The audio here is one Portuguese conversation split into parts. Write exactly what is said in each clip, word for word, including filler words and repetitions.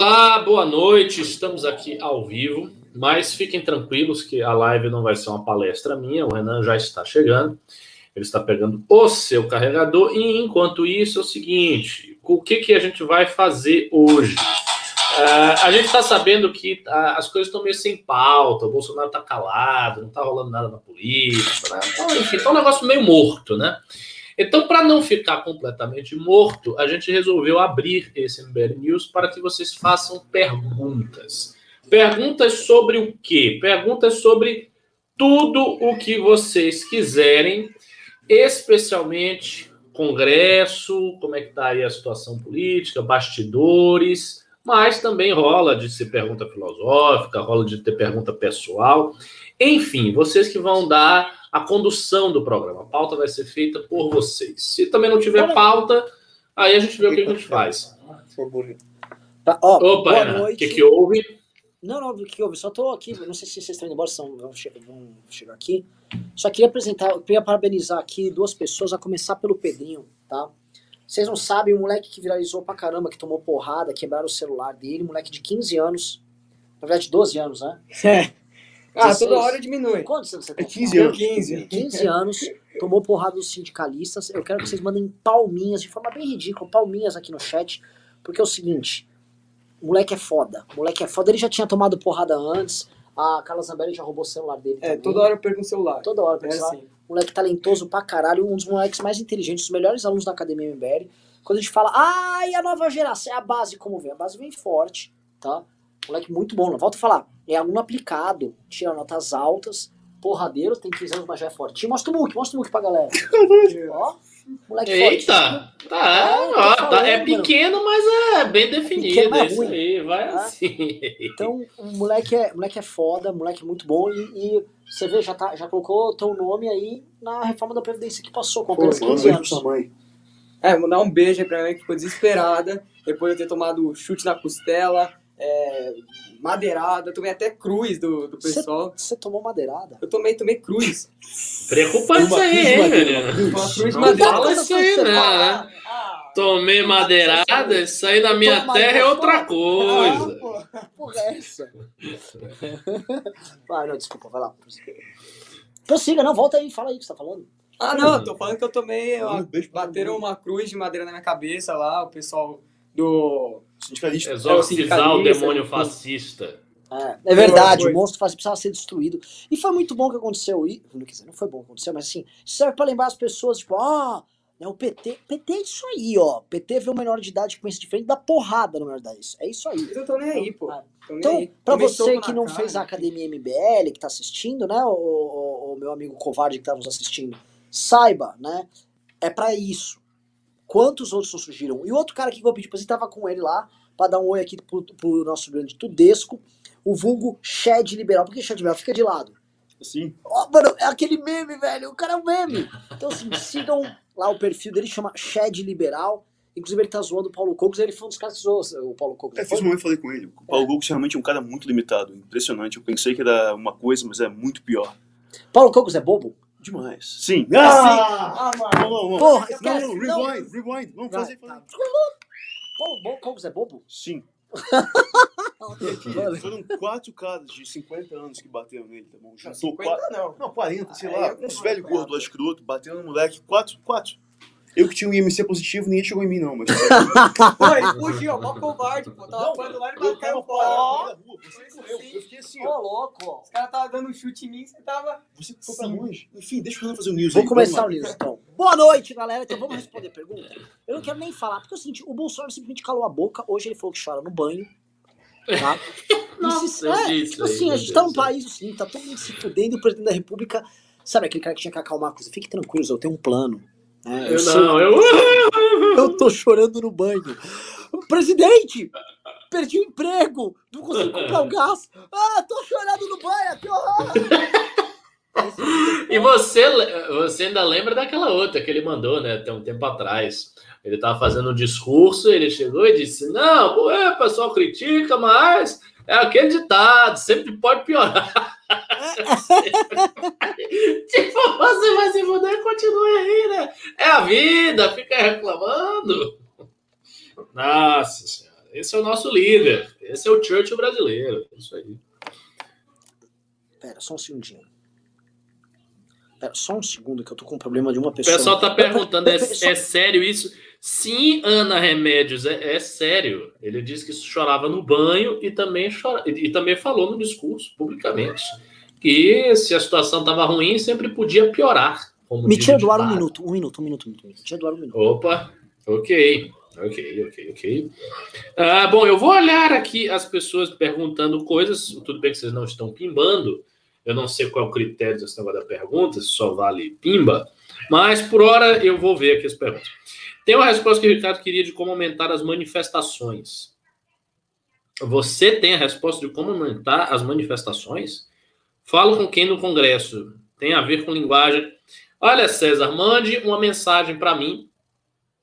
Olá, boa noite, estamos aqui ao vivo, mas fiquem tranquilos que a live não vai ser uma palestra minha, o Renan já está chegando, ele está pegando o seu carregador, e enquanto isso é o seguinte, o que, que a gente vai fazer hoje? Uh, a gente está sabendo que uh, as coisas estão meio sem pauta, o Bolsonaro está calado, não está rolando nada na política, né? Então, enfim, está um negócio meio morto, né? Então, para não ficar completamente morto, a gente resolveu abrir esse M B L News para que vocês façam perguntas. Perguntas sobre o quê? Perguntas sobre tudo o que vocês quiserem, especialmente Congresso, como é que está aí a situação política, bastidores, mas também rola de ser pergunta filosófica, rola de ter pergunta pessoal. Enfim, vocês que vão dar a condução do programa. A pauta vai ser feita por vocês. Se também não tiver pauta, aí a gente vê o que a gente faz. Tá, ó, opa, Renan, o que que houve? Não, não, o que houve? Só estou aqui, não sei se vocês estão indo embora, são, vão, chegar, vão chegar aqui. Só queria apresentar, queria parabenizar aqui duas pessoas, a começar pelo Pedrinho, tá? Vocês não sabem, o moleque que viralizou pra caramba, que tomou porrada, quebraram o celular dele, moleque de quinze anos, na verdade doze anos, né? É. Ah, dezesseis. Toda hora diminui. Quantos anos você tem? quinze anos. quinze anos, tomou porrada dos sindicalistas. Eu quero que vocês mandem palminhas, de forma bem ridícula, palminhas aqui no chat, porque é o seguinte, moleque é foda, moleque é foda. Ele já tinha tomado porrada antes, a Carla Zambelli já roubou o celular dele também. É, toda hora eu perco o celular. Toda hora eu perco o celular. É assim. Moleque talentoso pra caralho, um dos moleques mais inteligentes, os melhores alunos da Academia M B L. Quando a gente fala, ah, e a nova geração, é a base como vem, a base vem forte, tá? Moleque muito bom, não volto a falar. É aluno aplicado, tira notas altas, porradeiro, tem quinze anos, mas já é fortinho. Mostra o book, mostra o book pra galera. Ó, moleque Eita, forte. Tá, é, ó, falando, tá, é pequeno, mas é bem definido. É isso aí, vai tá? assim. Então, o moleque é, moleque é foda, moleque é muito bom. E, e você vê, já, tá, já colocou teu nome aí na reforma da Previdência que passou com apenas quinze anos. Mãe. É, mandar um beijo aí pra mim que ficou desesperada, depois de eu ter tomado chute na costela. É, madeirada, eu tomei até cruz do, do pessoal. Você tomou madeirada? Eu tomei, tomei cruz. Preocupante isso aí, hein, velho? Uma cruz de madeira. Não fala isso aí, né? Tomei madeirada, isso aí na minha terra é outra coisa. Porra, é essa? Ah, não, desculpa, vai lá. Prossiga, não, volta aí, fala aí o que você tá falando. Ah, não, eu tô falando que eu tomei. Bateram uma cruz de madeira na minha cabeça lá, o pessoal do. Sindicalista. Exorcizar o demônio fascista. É, é verdade, o monstro fascista precisava ser destruído. E foi muito bom que aconteceu. E, não, dizer, não foi bom que aconteceu, mas assim, serve pra lembrar as pessoas, tipo, ah, né, o P T. P T é isso aí, ó. P T vê o menor de idade que pensa diferente, dá porrada no menor de idade. Isso. É isso aí. Eu tô nem aí, pô. Ah, nem então, aí. Pra Começou você que não cara, fez a Academia M B L, que tá assistindo, né, o, o, o meu amigo covarde que tá nos assistindo, saiba, né, é pra isso. Quantos outros não surgiram? E o outro cara que eu vou pedir pra você, tava com ele lá, pra dar um oi aqui pro, pro nosso grande Tudesco, o vulgo Shed Liberal. Por que Shed Liberal? Fica de lado. Assim? Ó, oh, mano, é aquele meme, velho. O cara é um meme. Então, assim, sigam lá o perfil dele, chama Shed Liberal. Inclusive, ele tá zoando o Paulo Cocos, ele foi um dos caras que zoou o Paulo Cocos. É, fiz uma vez e falei com ele. O Paulo é. Cocos realmente é um cara muito limitado, impressionante. Eu pensei que era uma coisa, mas é muito pior. Paulo Cocos é bobo? Demais. Sim. Ah, ah sim. Ah, mano. Porra, esquece. Não, não, rewind, rewind. Vamos fazer. Tá. Paulo Cocos é bobo? Sim. Aqui, foram quatro caras de cinquenta anos que bateram nele, tá bom? Não, cinquenta quatro... não. Não, quarenta, ah, sei lá. É, uns velho gordo lá escroto, batendo no moleque. Quatro, quatro. Eu que tinha um I M C positivo, ninguém chegou em mim, não. Mas... pô, ele fugiu, mó covarde, pô. Tava falando lá e bateu fora. Eu fiquei assim, ó. Pô, louco, ó. Os caras estavam dando um chute em mim, você tava... Você ficou pra longe. Enfim, deixa eu fazer o news aí. Vou começar o news, então. Boa noite, galera. Então vamos responder a pergunta. Eu não quero nem falar, porque é o seguinte, o Bolsonaro simplesmente calou a boca. Hoje ele falou que chora no banho. Tá? Nossa, é, disse, tipo assim, a gente tá num país assim, tá todo mundo se fudendo, e o presidente da república... Sabe aquele cara que tinha que acalmar a coisa? Fique tranquilo, eu tenho um plano. É, eu, eu não, sou... eu... eu tô chorando no banho. Presidente, perdi o emprego, não consigo comprar o gás. Ah, tô chorando no banho, que horror! E você, você ainda lembra daquela outra que ele mandou, né, até um tempo atrás. Ele tava fazendo um discurso, ele chegou e disse, não, o pessoal critica, mas é aquele ditado, sempre pode piorar. Tipo, você vai se mudar e continua aí, né? É a vida, fica reclamando. Nossa senhora, Esse é o nosso líder. Esse é o Churchill brasileiro. Isso aí. Pera, só um segundinho. Pera, só um segundo que eu tô com um problema de uma pessoa. O pessoal tá perguntando, é, é sério isso? Sim, Ana Remédios, é, é sério. Ele disse que chorava no banho e também, chora, e também falou no discurso, publicamente, que se a situação tava ruim, sempre podia piorar. Me tira do ar um minuto, um minuto, um minuto, um minuto. Me tira do ar um minuto. Opa, ok. Ok, ok, ok. Ah, bom, eu vou olhar aqui as pessoas perguntando coisas. Tudo bem que vocês não estão pimbando. Eu não sei qual é o critério desse negócio da pergunta, se só vale pimba. Mas, por hora, eu vou ver aqui as perguntas. Tem uma resposta que o Ricardo queria de como aumentar as manifestações. Você tem a resposta de como aumentar as manifestações? Falo com quem no Congresso? Tem a ver com linguagem. Olha, César, mande uma mensagem para mim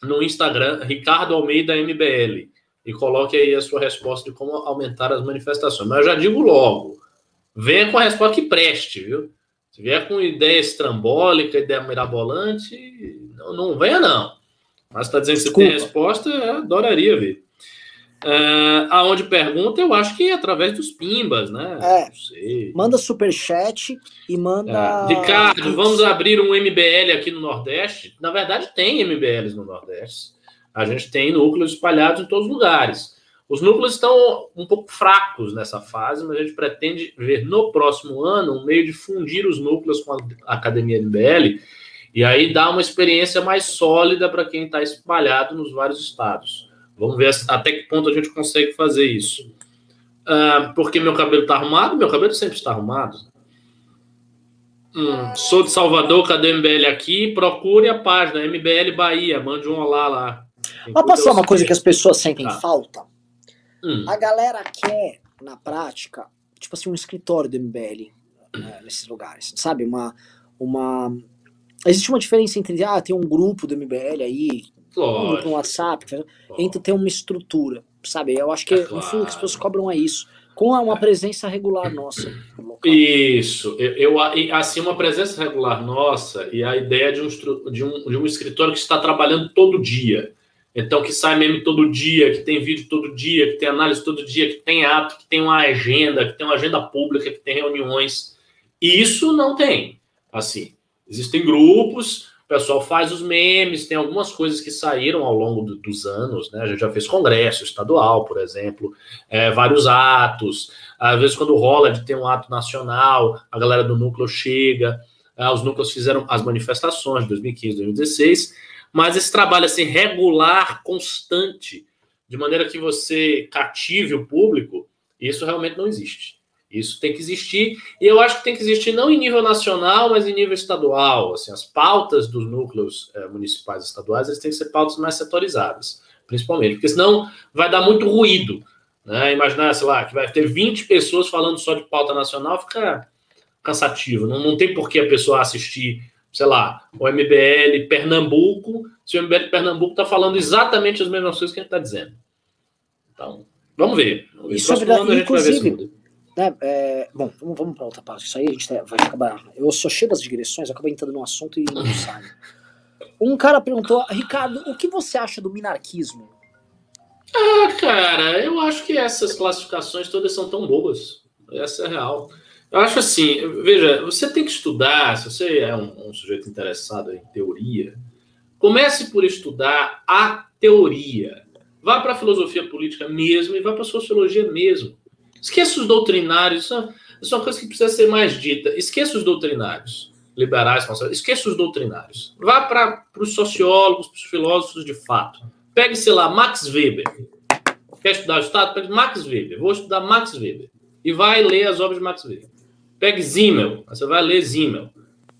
no Instagram, Ricardo Almeida M B L, e coloque aí a sua resposta de como aumentar as manifestações. Mas eu já digo logo, venha com a resposta que preste, viu? Se vier com ideia estrambólica, ideia mirabolante, não, não venha não. Mas está dizendo que você tem resposta, eu adoraria ver. Uh, aonde pergunta, eu acho que é através dos pimbas, né? É, não sei. Manda superchat e manda... É. Ricardo, vamos abrir um M B L aqui no Nordeste? Na verdade, tem M B Ls no Nordeste. A gente tem núcleos espalhados em todos os lugares. Os núcleos estão um pouco fracos nessa fase, mas a gente pretende ver no próximo ano um meio de fundir os núcleos com a Academia M B L e aí dar uma experiência mais sólida para quem está espalhado nos vários estados. Vamos ver até que ponto a gente consegue fazer isso. Uh, porque meu cabelo está arrumado? Meu cabelo sempre está arrumado. Hum, sou de Salvador, cadê o M B L aqui? Procure a página, M B L Bahia. Mande um olá lá. Vamos passar uma coisa que as pessoas sentem falta? Hum. A galera quer, na prática, tipo assim, um escritório do M B L né, nesses lugares. Sabe? Uma, uma... Existe uma diferença entre... Ah, tem um grupo do M B L aí... Lógico. Um WhatsApp, entre ter uma estrutura, sabe? Eu acho que, é claro. Enfim, que as pessoas cobram é isso, com uma presença regular nossa. No isso, eu, eu, assim, uma presença regular nossa e a ideia de um, de, um, de um escritório que está trabalhando todo dia, então que sai meme todo dia, que tem vídeo todo dia, que tem análise todo dia, que tem ato, que tem uma agenda, que tem uma agenda pública, que tem reuniões. Isso não tem, assim. Existem grupos... O pessoal faz os memes, tem algumas coisas que saíram ao longo do, dos anos, né? A gente já fez congresso estadual, por exemplo, é, vários atos. Às vezes, quando rola de ter um ato nacional, a galera do núcleo chega. É, os núcleos fizeram as manifestações de dois mil e quinze, dois mil e dezesseis. Mas esse trabalho assim, regular, constante, de maneira que você cative o público, isso realmente não existe. Isso tem que existir, e eu acho que tem que existir não em nível nacional, mas em nível estadual. Assim, as pautas dos núcleos é, municipais e estaduais, eles têm que ser pautas mais setorizadas, principalmente, porque senão vai dar muito ruído. Né? Imaginar, sei lá, que vai ter vinte pessoas falando só de pauta nacional, fica cansativo. Não, não tem por que a pessoa assistir, sei lá, o M B L Pernambuco, se o M B L Pernambuco está falando exatamente as mesmas coisas que a gente está dizendo. Então, vamos ver. Vamos ver. Isso é verdade, a gente vai ver se muda. Né? É, bom, vamos, vamos para outra parte. Isso aí a gente vai acabar. Eu sou cheio das digressões, acabo entrando no assunto e não saio. Um cara perguntou, Ricardo, o que você acha do minarquismo? Ah, cara, eu acho que essas classificações todas são tão bobas. Essa é real. Eu acho assim, veja, você tem que estudar, se você é um, um sujeito interessado em teoria, comece por estudar a teoria. Vá para a filosofia política mesmo e vá para a sociologia mesmo. Esqueça os doutrinários, isso é uma coisa que precisa ser mais dita. Esqueça os doutrinários, liberais, conservadores, esqueça os doutrinários. Vá para os sociólogos, para os filósofos de fato. Pegue, sei lá, Max Weber. Quer estudar o Estado? Pegue Max Weber. Vou estudar Max Weber. E vai ler as obras de Max Weber. Pegue Simmel, você vai ler Simmel.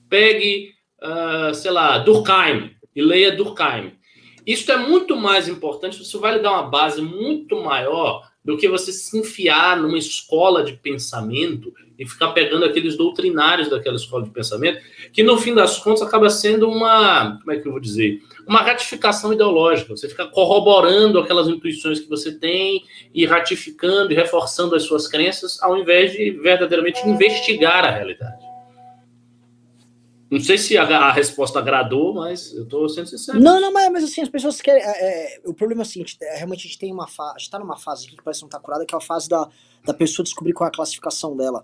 Pegue, uh, sei lá, Durkheim, e leia Durkheim. Isso é muito mais importante, isso vai lhe dar uma base muito maior... do que você se enfiar numa escola de pensamento e ficar pegando aqueles doutrinários daquela escola de pensamento, que no fim das contas acaba sendo uma, como é que eu vou dizer, uma ratificação ideológica. Você fica corroborando aquelas intuições que você tem e ratificando e reforçando as suas crenças, ao invés de verdadeiramente investigar a realidade. Não sei se a, a resposta agradou, mas eu estou sendo sincero. Não, não, mas, mas assim, as pessoas querem... É, é, o problema é o seguinte, é, realmente a gente tem uma fase... A gente tá numa fase que parece não tá curada, que é a fase da, da pessoa descobrir qual é a classificação dela.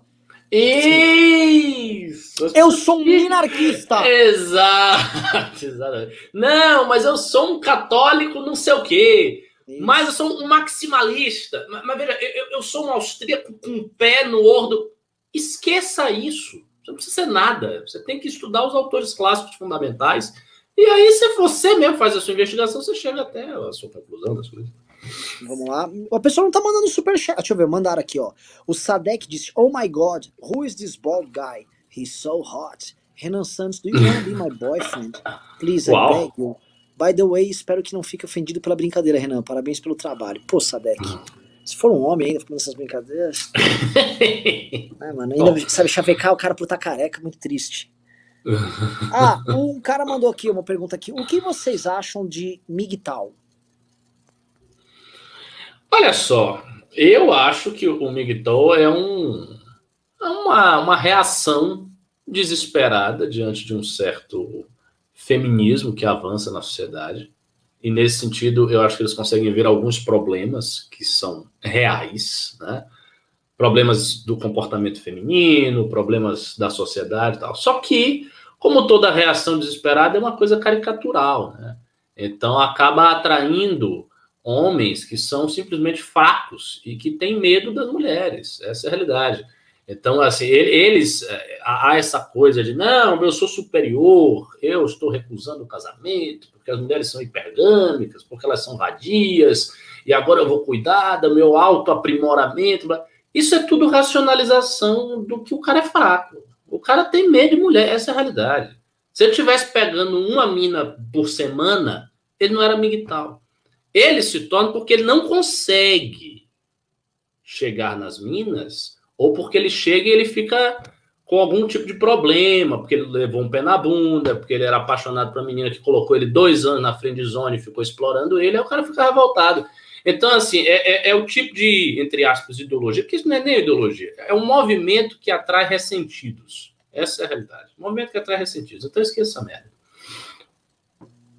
Isso! Eu sou um minarquista! Exato! Exatamente. Não, mas eu sou um católico não sei o quê. Isso. Mas eu sou um maximalista. Mas, mas veja, eu, eu sou um austríaco com um pé no ordo. Esqueça isso. Você não precisa ser nada. Você tem que estudar os autores clássicos fundamentais. E aí, se você mesmo faz a sua investigação, você chega até a sua conclusão das coisas. Vamos lá. A pessoa não tá mandando superchat. Deixa eu ver, mandaram aqui, ó. O Sadek disse, oh my God, who is this bald guy? He's so hot. Renan Santos, do you want to be my boyfriend? Please, I beg you. By the way, espero que não fique ofendido pela brincadeira, Renan. Parabéns pelo trabalho. Pô, Sadek. Se for um homem ainda ficando nessas brincadeiras. Ai, mano, ainda oh. sabe chavecar o cara por estar careca, muito triste. Ah, um cara mandou aqui uma pergunta aqui. O que vocês acham de M G T O W? Olha só, eu acho que o M G T O W é um, uma, uma reação desesperada diante de um certo feminismo que avança na sociedade. E nesse sentido, eu acho que eles conseguem ver alguns problemas que são reais, né? Problemas do comportamento feminino, problemas da sociedade e tal. Só que, como toda reação desesperada, é uma coisa caricatural, né? Então, acaba atraindo homens que são simplesmente fracos e que têm medo das mulheres. Essa é a realidade. Então, assim, eles... Há essa coisa de, não, eu sou superior, eu estou recusando o casamento, porque as mulheres são hipergâmicas, porque elas são vadias, e agora eu vou cuidar do meu autoaprimoramento. Isso é tudo racionalização do que o cara é fraco. O cara tem medo de mulher, essa é a realidade. Se ele estivesse pegando uma mina por semana, ele não era M G T O W. Ele se torna porque ele não consegue chegar nas minas... Ou porque ele chega e ele fica com algum tipo de problema, porque ele levou um pé na bunda, porque ele era apaixonado por uma menina que colocou ele dois anos na friend zone e ficou explorando ele, aí o cara fica revoltado. Então, assim, é, é, é o tipo de, entre aspas, ideologia, porque isso não é nem ideologia, é um movimento que atrai ressentidos. Essa é a realidade. Um movimento que atrai ressentidos. Então esqueça essa merda.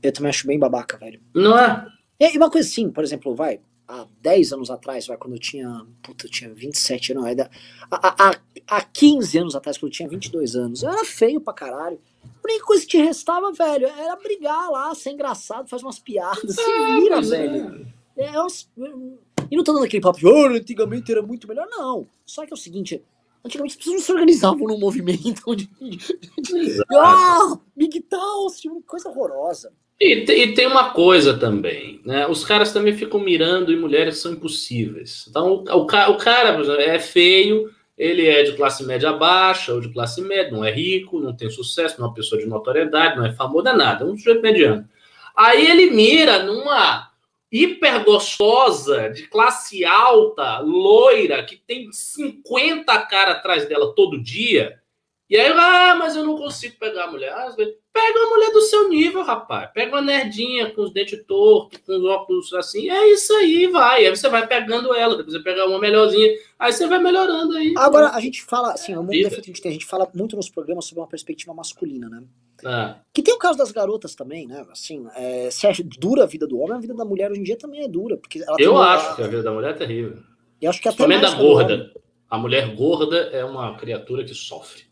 Eu também acho bem babaca, velho. Não é? E uma coisa assim, por exemplo, vai... Há dez anos atrás, vai, quando eu tinha... Puta, eu tinha vinte e sete, não, ainda... Há, há, há quinze anos atrás, quando eu tinha vinte e dois anos, eu era feio pra caralho. A única coisa que te restava, velho, era brigar lá, ser engraçado, fazer umas piadas, se vira, velho. É, eu, eu, e não tô dando aquele papo de, oh, antigamente era muito melhor, não. Só que é o seguinte, antigamente as pessoas não se organizavam num movimento onde... Ah, M G T O W, tipo, coisa horrorosa. E, te, e tem uma coisa também, né? Os caras também ficam mirando em mulheres que são impossíveis. Então, o, o, o cara é feio, ele é de classe média baixa ou de classe média, não é rico, não tem sucesso, não é uma pessoa de notoriedade, não é famoso, é nada, é um sujeito mediano. Aí ele mira numa hiper gostosa, de classe alta, loira, que tem cinquenta caras atrás dela todo dia. E aí, ah, mas eu não consigo pegar a mulher. Ah, pega uma mulher do seu nível, rapaz. Pega uma nerdinha com os dentes tortos, com os óculos assim. É isso aí, vai. Aí você vai pegando ela, depois você pega uma melhorzinha. Aí você vai melhorando aí. Agora, né? A gente fala, assim, é um defeito que a gente tem. A gente fala muito nos programas sobre uma perspectiva masculina, né? Ah. Que tem o caso das garotas também, né? Assim, é, se é dura a vida do homem, a vida da mulher hoje em dia também é dura. Porque ela eu uma... acho que a vida da mulher é terrível. Eu acho que até mais da gorda. A mulher gorda é uma criatura que sofre.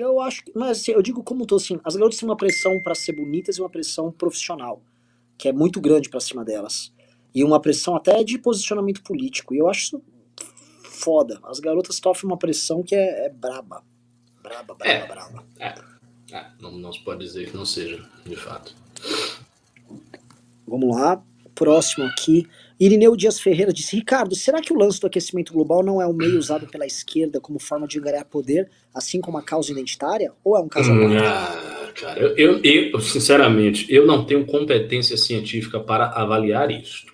Eu acho que, mas eu digo como um todo, assim, as garotas têm uma pressão para ser bonitas e uma pressão profissional, que é muito grande para cima delas. E uma pressão até de posicionamento político. E eu acho isso foda. As garotas sofrem uma pressão que é, é braba. Braba, braba, é, braba. É, é. Não, não se pode dizer que não seja, de fato. Vamos lá. Próximo aqui. Irineu Dias Ferreira disse, Ricardo, será que o lance do aquecimento global não é um meio usado pela esquerda como forma de ganhar poder, assim como a causa identitária? Ou é um caso... Ah, cara, eu, eu, eu, sinceramente, eu não tenho competência científica para avaliar isso.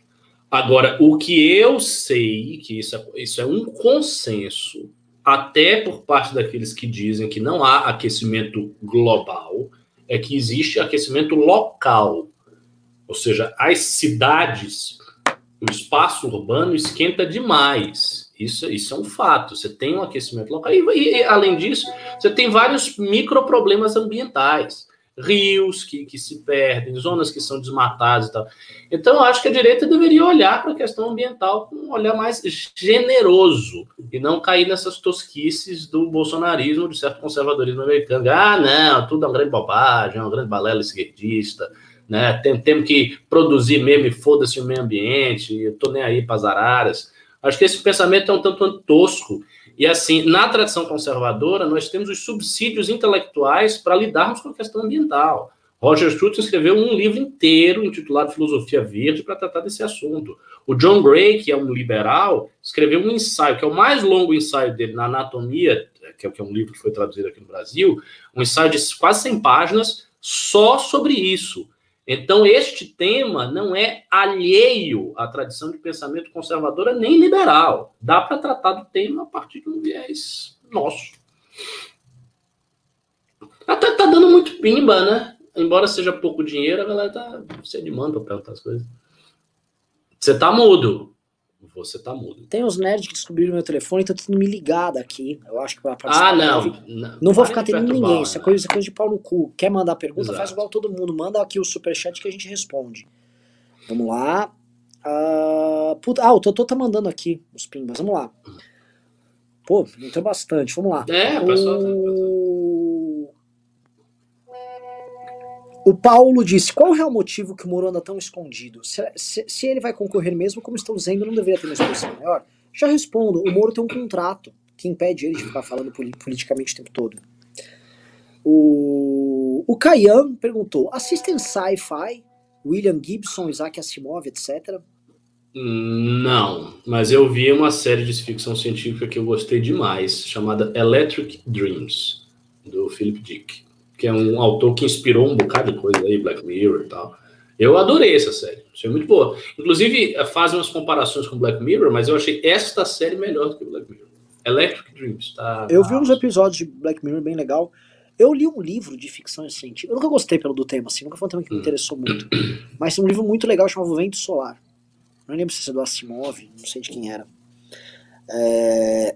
Agora, o que eu sei, que isso é, isso é um consenso, até por parte daqueles que dizem que não há aquecimento global, é que existe aquecimento local. Ou seja, as cidades... O espaço urbano esquenta demais. Isso, isso é um fato. Você tem um aquecimento local. E, e além disso, você tem vários micro problemas ambientais. Rios que, que se perdem, zonas que são desmatadas e tal. Então, eu acho que a direita deveria olhar para a questão ambiental com um olhar mais generoso e não cair nessas tosquices do bolsonarismo, de certo conservadorismo americano. Ah, não, tudo é uma grande bobagem, é uma grande balela esquerdista, né? Tem, temos que produzir mesmo e foda-se o meio ambiente, eu tô nem aí para as araras. Acho que esse pensamento é um tanto tosco. E assim, na tradição conservadora, nós temos os subsídios intelectuais para lidarmos com a questão ambiental. Roger Scruton escreveu um livro inteiro intitulado Filosofia Verde para tratar desse assunto. O John Gray, que é um liberal, escreveu um ensaio, que é o mais longo ensaio dele, na Anatomia, que é um livro que foi traduzido aqui no Brasil, um ensaio de quase cem páginas só sobre isso. Então, este tema não é alheio à tradição de pensamento conservadora nem liberal. Dá para tratar do tema a partir de um viés nosso. Até tá dando muito pimba, né? Embora seja pouco dinheiro, a galera tá se animando para perguntar as coisas. Você tá mudo. Você tá mudo. Tem uns nerds que descobriram meu telefone, estão tudo me ligado aqui. Eu acho que pra participar. Ah, não. Não, não, não vou ficar atendendo ninguém. Né? Isso é coisa, coisa de pau no cu. Quer mandar pergunta? Exato. Faz igual todo mundo. Manda aqui o superchat que a gente responde. Vamos lá. Uh, puta, ah, o Totô tá mandando aqui os pimbas. Vamos lá. Pô, entrou bastante. Vamos lá. É, o pessoal tá. O Paulo disse, qual é o motivo que o Moro anda tão escondido? Se, se, se ele vai concorrer mesmo, como estão dizendo, não deveria ter uma exposição maior? Já respondo, o Moro tem um contrato que impede ele de ficar falando politicamente o tempo todo. O, o Kayan perguntou, assistem sci-fi, William Gibson, Isaac Asimov, etcétera? Não, mas eu vi uma série de ficção científica que eu gostei demais, chamada Electric Dreams, do Philip Dick. Que é um autor que inspirou um bocado de coisa aí, Black Mirror e tal. Eu adorei essa série, achei muito boa. Inclusive, fazem umas comparações com Black Mirror, mas eu achei esta série melhor do que Black Mirror. Electric Dreams, tá? Eu vi uns episódios de Black Mirror bem legal. Eu li um livro de ficção científica. Eu nunca gostei pelo do tema, assim, nunca foi um tema que me interessou muito. Mas tem um livro muito legal chamado Vento Solar. Não lembro se é do Asimov, não sei de quem era. É...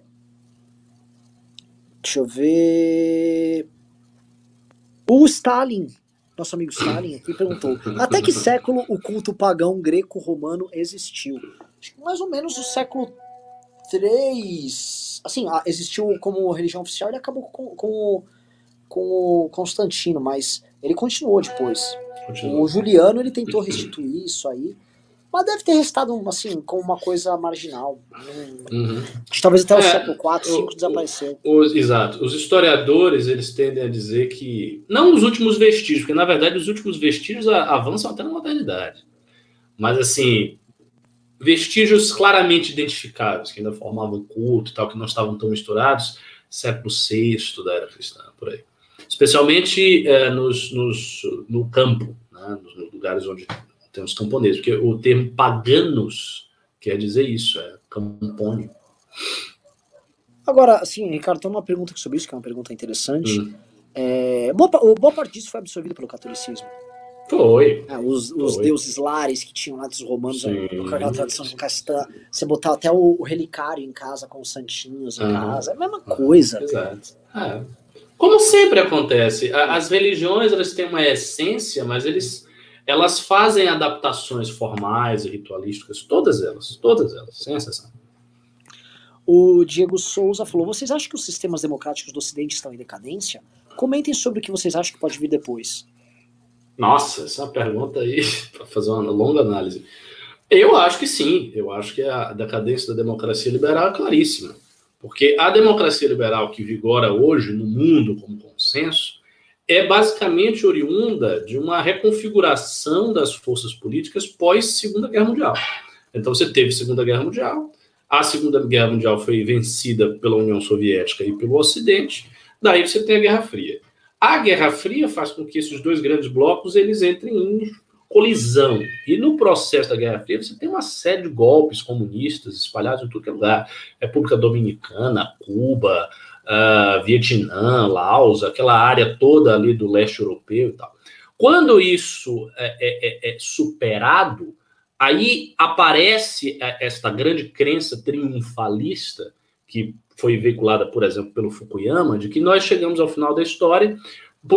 Deixa eu ver... O Stalin, nosso amigo Stalin aqui, perguntou, até que século o culto pagão greco-romano existiu? Acho que mais ou menos o século três, assim, existiu como religião oficial, ele acabou com, com, com o Constantino, mas ele continuou depois. Continua. O Juliano, ele tentou restituir isso aí, mas deve ter restado, assim, como uma coisa marginal. Uhum. Talvez até o é, século quatro, cinco desapareceu. Os, exato. Os historiadores, eles tendem a dizer que... Não os últimos vestígios, porque, na verdade, os últimos vestígios avançam até na modernidade. Mas, assim, vestígios claramente identificáveis, que ainda formavam culto e tal, que não estavam tão misturados, século sexto da era cristã, por aí. Especialmente é, nos, nos, no campo, né, nos, nos lugares onde... Tem os camponeses, porque o termo paganos quer dizer isso, é campônio. Agora, assim, Ricardo, tem uma pergunta sobre isso, que é uma pergunta interessante. Hum. É, boa, boa parte disso foi absorvido pelo catolicismo. Foi. É, os, os foi. Deuses lares que tinham lá dos romanos, a tradição de cristã, você botava até o, o relicário em casa, com os santinhos em ah, casa, é a mesma coisa. Exato. Ah, como sempre acontece, as religiões elas têm uma essência, mas eles... Elas fazem adaptações formais e ritualísticas, todas elas, todas elas, sem exceção. O Diego Souza falou, vocês acham que os sistemas democráticos do Ocidente estão em decadência? Comentem sobre o que vocês acham que pode vir depois. Nossa, essa é uma pergunta aí, para fazer uma longa análise. Eu acho que sim, eu acho que a decadência da democracia liberal é claríssima, porque a democracia liberal que vigora hoje no mundo como consenso, é basicamente oriunda de uma reconfiguração das forças políticas pós-Segunda Guerra Mundial. Então você teve Segunda Guerra Mundial, a Segunda Guerra Mundial foi vencida pela União Soviética e pelo Ocidente, daí você tem a Guerra Fria. A Guerra Fria faz com que esses dois grandes blocos eles entrem em colisão. E no processo da Guerra Fria você tem uma série de golpes comunistas espalhados em tudo que é lugar. República Dominicana, Cuba... Uh, Vietnã, Laos, aquela área toda ali do leste europeu e tal. Quando isso é, é, é superado, Aí aparece esta grande crença triunfalista que foi veiculada, por exemplo, pelo Fukuyama, de que nós chegamos ao final da história,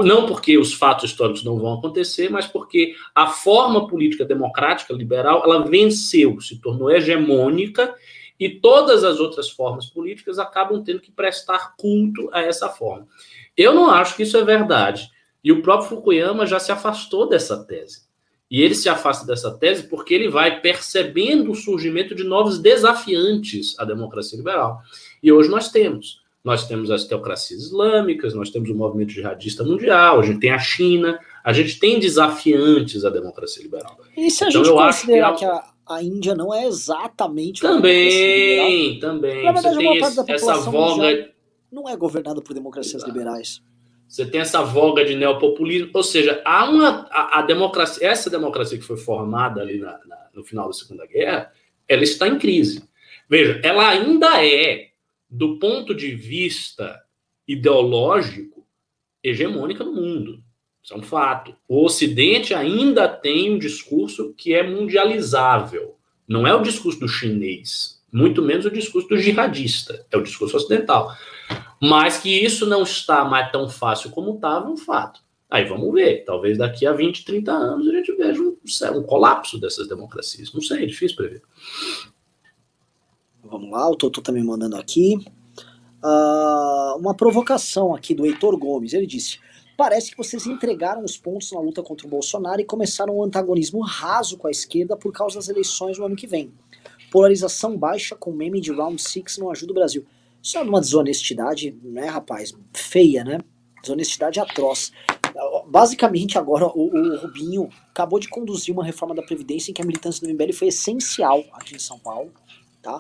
não porque os fatos históricos não vão acontecer, mas porque a forma política democrática, liberal, ela venceu, se tornou hegemônica, e todas as outras formas políticas acabam tendo que prestar culto a essa forma. Eu não acho que isso é verdade. E o próprio Fukuyama já se afastou dessa tese. E ele se afasta dessa tese porque ele vai percebendo o surgimento de novos desafiantes à democracia liberal. E hoje nós temos. Nós temos as teocracias islâmicas, nós temos o movimento jihadista mundial, a gente tem a China, a gente tem desafiantes à democracia liberal. E se a então, gente considerar que a, a Índia não é exatamente... Também, também. Na verdade, você tem esse, essa voga... não é governada por democracias Exato. liberais. Você tem essa voga de neopopulismo, ou seja, há uma, a, a democracia, essa democracia que foi formada ali na, na, no final da Segunda Guerra, ela está em crise. Veja, ela ainda é, do ponto de vista ideológico, hegemônica no mundo. Isso é um fato. O Ocidente ainda tem um discurso que é mundializável. Não é o discurso do chinês, muito menos o discurso do jihadista, é o discurso ocidental. Mas que isso não está mais tão fácil como estava, é um fato. Aí vamos ver, talvez daqui a vinte, trinta anos a gente veja um, um colapso dessas democracias. Não sei, é difícil prever. Vamos lá, o Totô tá me mandando aqui. Uh, uma provocação aqui do Heitor Gomes, ele disse: parece que vocês entregaram os pontos na luta contra o Bolsonaro e começaram um antagonismo raso com a esquerda por causa das eleições no ano que vem. Polarização baixa com meme de round six não ajuda o Brasil. Isso é uma desonestidade, né, rapaz? Feia, né? Desonestidade atroz. Basicamente, agora, o, o Rubinho acabou de conduzir uma reforma da Previdência em que a militância do M B L foi essencial aqui em São Paulo, tá?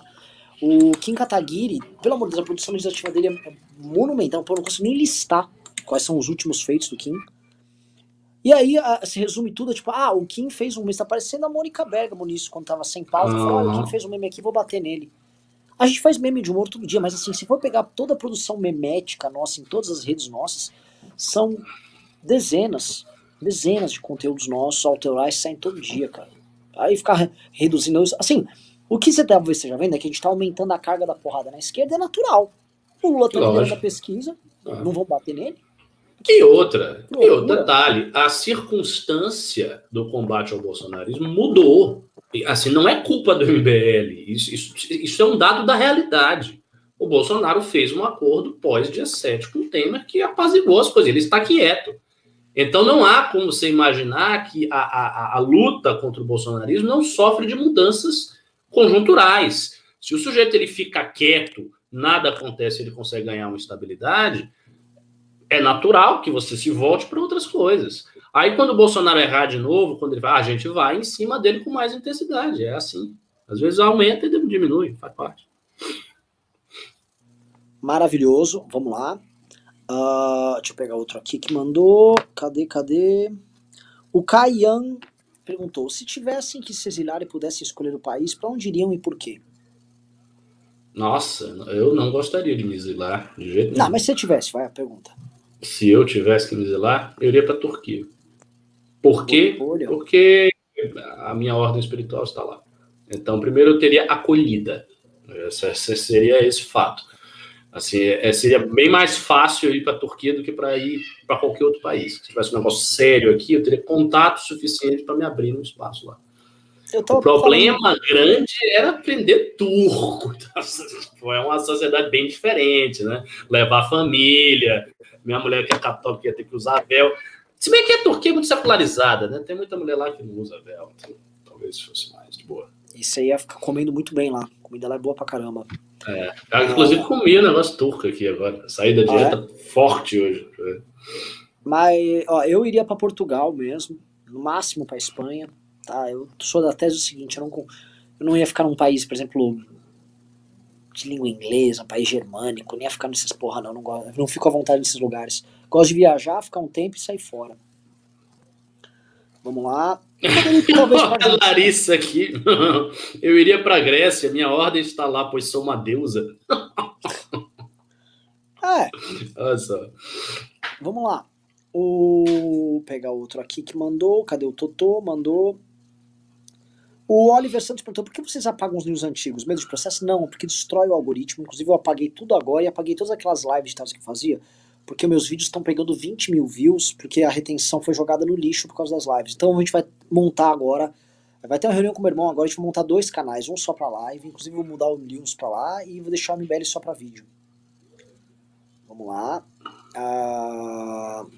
O Kim Kataguiri, pelo amor de Deus, a produção legislativa dele é monumental, eu não consigo nem listar quais são os últimos feitos do Kim. E aí, a, se resume tudo, tipo, ah, o Kim fez um meme, tá parecendo a Mônica Bergamo nisso, quando tava sem pauta, falou, ah, o Kim fez um meme aqui, vou bater nele. A gente faz meme de humor todo dia, mas assim, se for pegar toda a produção memética nossa, em todas as redes nossas, são dezenas, dezenas de conteúdos nossos, autorais, saem todo dia, cara. Aí ficar reduzindo isso, assim, o que você talvez esteja vendo é que a gente tá aumentando a carga da porrada na esquerda, é natural. O Lula tá liderando da pesquisa, ah. não vão bater nele. E outra, e outro detalhe, a circunstância do combate ao bolsonarismo mudou. Assim, não é culpa do M B L, isso, isso, isso é um dado da realidade. O Bolsonaro fez um acordo pós-dia sete com o Temer que apaziguou as coisas, ele está quieto. Então não há como você imaginar que a, a, a luta contra o bolsonarismo não sofre de mudanças conjunturais. Se o sujeito ele fica quieto, nada acontece, ele consegue ganhar uma estabilidade, é natural que você se volte para outras coisas. Aí, quando o Bolsonaro errar de novo, quando ele vai, a gente vai em cima dele com mais intensidade. É assim. Às vezes aumenta e diminui, faz parte. Maravilhoso. Vamos lá. Uh, deixa eu pegar outro aqui que mandou. Cadê, cadê? O Kayan perguntou: se tivessem que se exilar e pudessem escolher o país, para onde iriam e por quê? Nossa, eu não gostaria de me exilar de jeito nenhum. Não, mas se tivesse, vai a pergunta. Se eu tivesse que me exilar, eu iria para a Turquia. Por quê? Porque a minha ordem espiritual está lá. Então, primeiro eu teria acolhida. Esse seria esse fato. Assim, seria bem mais fácil eu ir para a Turquia do que para ir para qualquer outro país. Se tivesse um negócio sério aqui, eu teria contato suficiente para me abrir um espaço lá. O problema falando... grande era aprender turco. É uma sociedade bem diferente, né? Levar a família. Minha mulher que é católica ia ter que usar véu. Se bem que a Turquia é muito secularizada, né? Tem muita mulher lá que não usa véu. Então, talvez fosse mais de boa. Isso aí ia ficar comendo muito bem lá. A comida lá é boa pra caramba. É. Eu, inclusive, ah, comi um negócio turco aqui agora. Saí da dieta é? forte hoje. Mas, ó, eu iria pra Portugal mesmo. No máximo pra Espanha. Tá, eu sou da tese do seguinte, eu não, eu não ia ficar num país, por exemplo, de língua inglesa, um país germânico, nem ia ficar nessas porra não, não, gosto, não fico à vontade nesses lugares. Gosto de viajar, ficar um tempo e sair fora. Vamos lá. Talvez a Larissa aqui, eu iria pra Grécia, minha ordem está lá, pois sou uma deusa. É. Olha só. Vamos lá. O... Vou pegar outro aqui que mandou. Cadê o Totô? Mandou. O Oliver Santos perguntou, por que vocês apagam os news antigos? Medo de processo? Não, porque destrói o algoritmo. Inclusive eu apaguei tudo agora e apaguei todas aquelas lives que eu fazia, porque meus vídeos estão pegando vinte mil views, porque a retenção foi jogada no lixo por causa das lives. Então a gente vai montar agora, vai ter uma reunião com o meu irmão agora, a gente vai montar dois canais, um só pra live, inclusive vou mudar o News pra lá e vou deixar o M B L só pra vídeo. Vamos lá. Uh,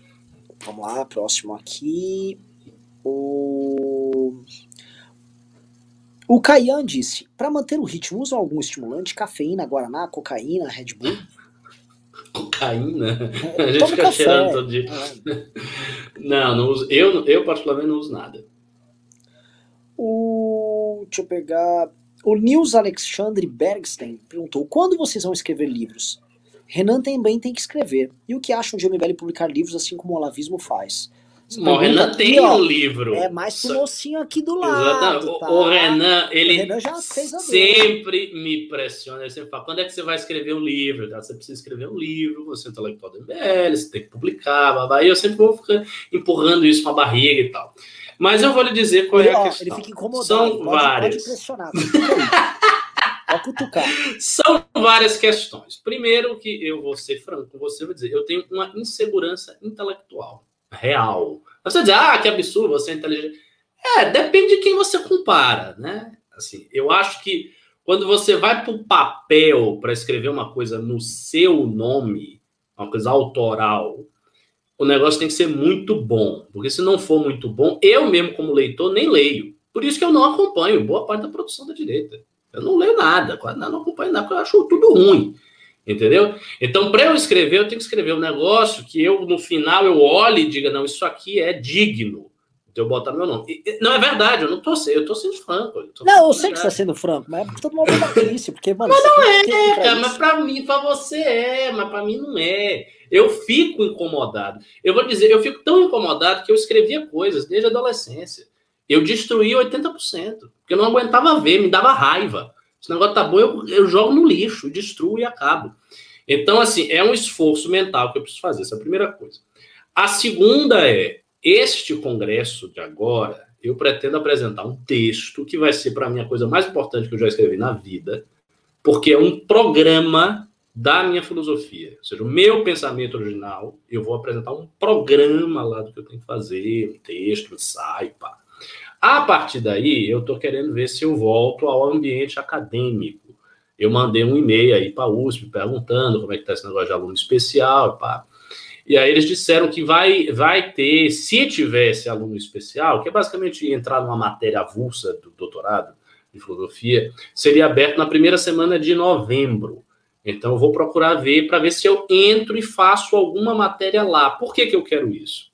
vamos lá, próximo aqui. O... O Caian disse, pra manter o ritmo, usam algum estimulante, cafeína, guaraná, cocaína, Red Bull? Cocaína? É, a gente fica café. cheirando todo dia. É. Não, não uso. Eu, eu particularmente não uso nada. O... Deixa eu pegar... O Nils Alexandre Bergstein perguntou, quando vocês vão escrever livros? Renan também tem que escrever. E o que acham de M B L publicar livros assim como o Olavismo faz? Não, o Renan tem um livro. É mais que o mocinho aqui do lado. Exatamente. Tá? O Renan, ele o Renan já fez a sempre dele. me pressiona. Ele sempre fala, quando é que você vai escrever um livro? Tá? Você precisa escrever um livro, você é intelectual do M B L, você tem que publicar, blá, blá. E eu sempre vou ficar empurrando isso com a barriga e tal. Mas eu vou lhe dizer qual ele, é a ó, questão. Ele fica incomodado. São várias. São várias questões. Primeiro, que eu vou ser franco com você, eu vou dizer, eu tenho uma insegurança intelectual real. Você diz, ah, que absurdo, você é inteligente. É, depende de quem você compara, né? Assim, eu acho que quando você vai para o papel para escrever uma coisa no seu nome, uma coisa autoral, o negócio tem que ser muito bom, porque se não for muito bom, eu mesmo como leitor nem leio. Por isso que eu não acompanho boa parte da produção da direita. Eu não leio nada, quase nada, não acompanho nada, porque eu acho tudo ruim. Entendeu? Então, para eu escrever, eu tenho que escrever um negócio que eu, no final, eu olhe e diga, não, isso aqui é digno. Então eu botar meu nome. E, não, é verdade, eu não tô sendo, eu tô sendo franco. Eu tô não, sendo eu sei verdade. que você tá sendo franco, mas é porque todo mundo vai falar isso, porque, mano... Mas não é, cara, mas pra mim, pra você é, mas pra mim não é. Eu fico incomodado. Eu vou dizer, eu fico tão incomodado que eu escrevia coisas desde a adolescência. Eu destruía oitenta por cento, porque eu não aguentava ver, me dava raiva. Se o negócio tá bom, eu, eu jogo no lixo, destruo e acabo. Então, assim, é um esforço mental que eu preciso fazer, essa é a primeira coisa. A segunda é, este congresso de agora, eu pretendo apresentar um texto que vai ser, para mim, a coisa mais importante que eu já escrevi na vida, porque é um programa da minha filosofia. Ou seja, o meu pensamento original, eu vou apresentar um programa lá do que eu tenho que fazer, um texto, um ensaio, pá. A partir daí, eu estou querendo ver se eu volto ao ambiente acadêmico. Eu mandei um e-mail aí para a U S P perguntando como é que está esse negócio de aluno especial. Pá. E aí eles disseram que vai, vai ter, se tivesse aluno especial, que é basicamente entrar numa matéria avulsa do doutorado de filosofia, seria aberto na primeira semana de novembro. Então, eu vou procurar ver para ver se eu entro e faço alguma matéria lá. Por que que eu quero isso?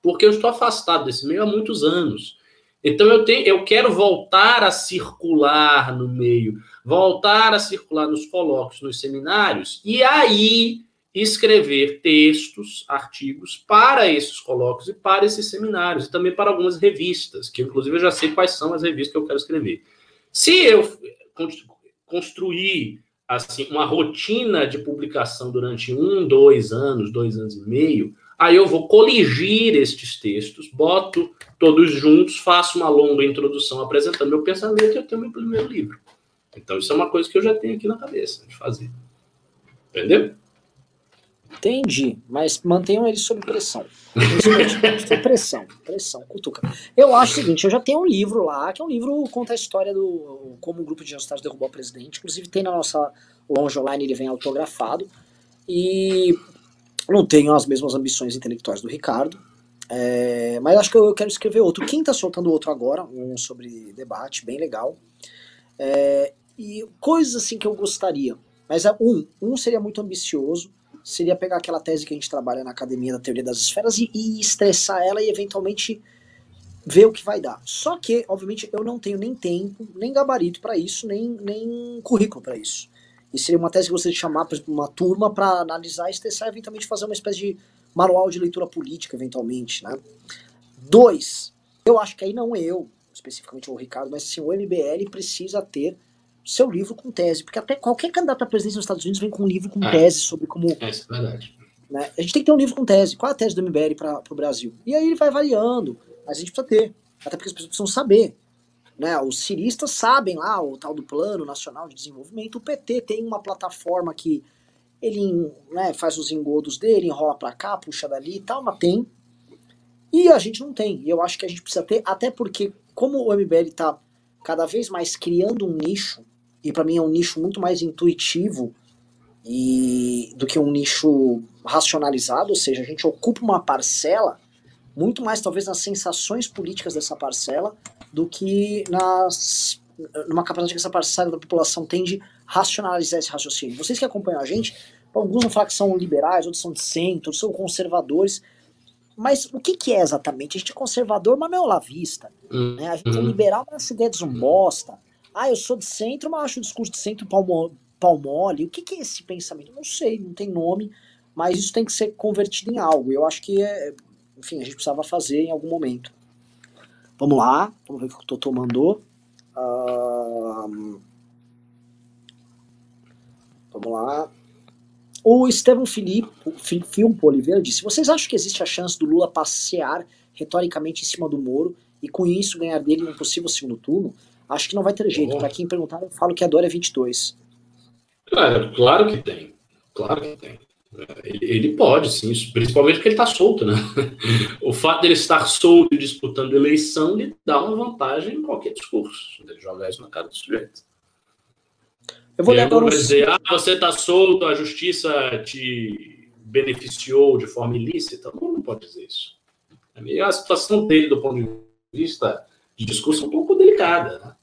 Porque eu estou afastado desse meio há muitos anos. Então, eu, tenho, eu quero voltar a circular no meio, voltar a circular nos colóquios, nos seminários, e aí escrever textos, artigos para esses colóquios e para esses seminários, e também para algumas revistas, que, inclusive, eu já sei quais são as revistas que eu quero escrever. Se eu construir assim, uma rotina de publicação durante um, dois anos, dois anos e meio... Aí eu vou coligir estes textos, boto todos juntos, faço uma longa introdução apresentando meu pensamento e eu tenho meu primeiro livro. Então isso é uma coisa que eu já tenho aqui na cabeça de fazer. Entendeu? Entendi, mas mantenham ele sob pressão. Sob pressão, pressão, cutuca. Eu acho o seguinte, eu já tenho um livro lá, que é um livro que conta a história do como um grupo de genocidários derrubou o presidente. Inclusive tem na nossa loja online, ele vem autografado. E... não tenho as mesmas ambições intelectuais do Ricardo, é, mas acho que eu, eu quero escrever outro. Quem está soltando outro agora, um sobre debate, bem legal. É, e coisas assim que eu gostaria, mas um, um seria muito ambicioso, seria pegar aquela tese que a gente trabalha na Academia da Teoria das Esferas e, e estressar ela e eventualmente ver o que vai dar. Só que, obviamente, eu não tenho nem tempo, nem gabarito para isso, nem, nem currículo para isso. E seria uma tese que você chamar, por exemplo, uma turma para analisar e testar, eventualmente fazer uma espécie de manual de leitura política, eventualmente, né? Dois, eu acho que aí não eu, especificamente o Ricardo, mas assim, o M B L precisa ter seu livro com tese, porque até qualquer candidato à presidência nos Estados Unidos vem com um livro com ah, tese sobre como... É, isso é verdade. Né? A gente tem que ter um livro com tese. Qual é a tese do M B L para o Brasil? E aí ele vai variando, mas a gente precisa ter, até porque as pessoas precisam saber. né, os ciristas sabem lá o tal do Plano Nacional de Desenvolvimento, o P T tem uma plataforma que ele, né, faz os engodos dele, enrola pra cá, puxa dali e tal, mas tem. E a gente não tem, e eu acho que a gente precisa ter, até porque como o M B L tá cada vez mais criando um nicho, e pra mim é um nicho muito mais intuitivo e, do que um nicho racionalizado, ou seja, a gente ocupa uma parcela, muito mais talvez nas sensações políticas dessa parcela, do que nas, numa capacidade que essa parcela da população tem de racionalizar esse raciocínio. Vocês que acompanham a gente, alguns vão falar que são liberais, outros são de centro, outros são conservadores, mas o que, que é exatamente? A gente é conservador, mas não é olavista, né? A gente é liberal, mas essa ideia de um bosta. Ah, eu sou de centro, mas acho o discurso de centro palmo, palmole. O que, que é esse pensamento? Não sei, não tem nome, mas isso tem que ser convertido em algo. Eu acho que é... Enfim, a gente precisava fazer em algum momento. Vamos lá, vamos ver o que o Totô mandou. Uh, vamos lá. O Estevam Filipe, Filipe Oliveira disse, vocês acham que existe a chance do Lula passear retoricamente em cima do Moro e com isso ganhar dele num possível segundo turno? Acho que não vai ter jeito. Para quem perguntar, eu falo que a Dória é vinte e dois. É, claro que tem. Claro que tem. Ele pode, sim, principalmente porque ele está solto, né? O fato dele estar solto e disputando eleição lhe dá uma vantagem em qualquer discurso. Ele joga isso na cara do sujeito. Eu vou agora um... dizer, ah, você está solto, a justiça te beneficiou de forma ilícita. Não, não pode dizer isso. A situação dele, do ponto de vista de discurso, é um pouco delicada, né?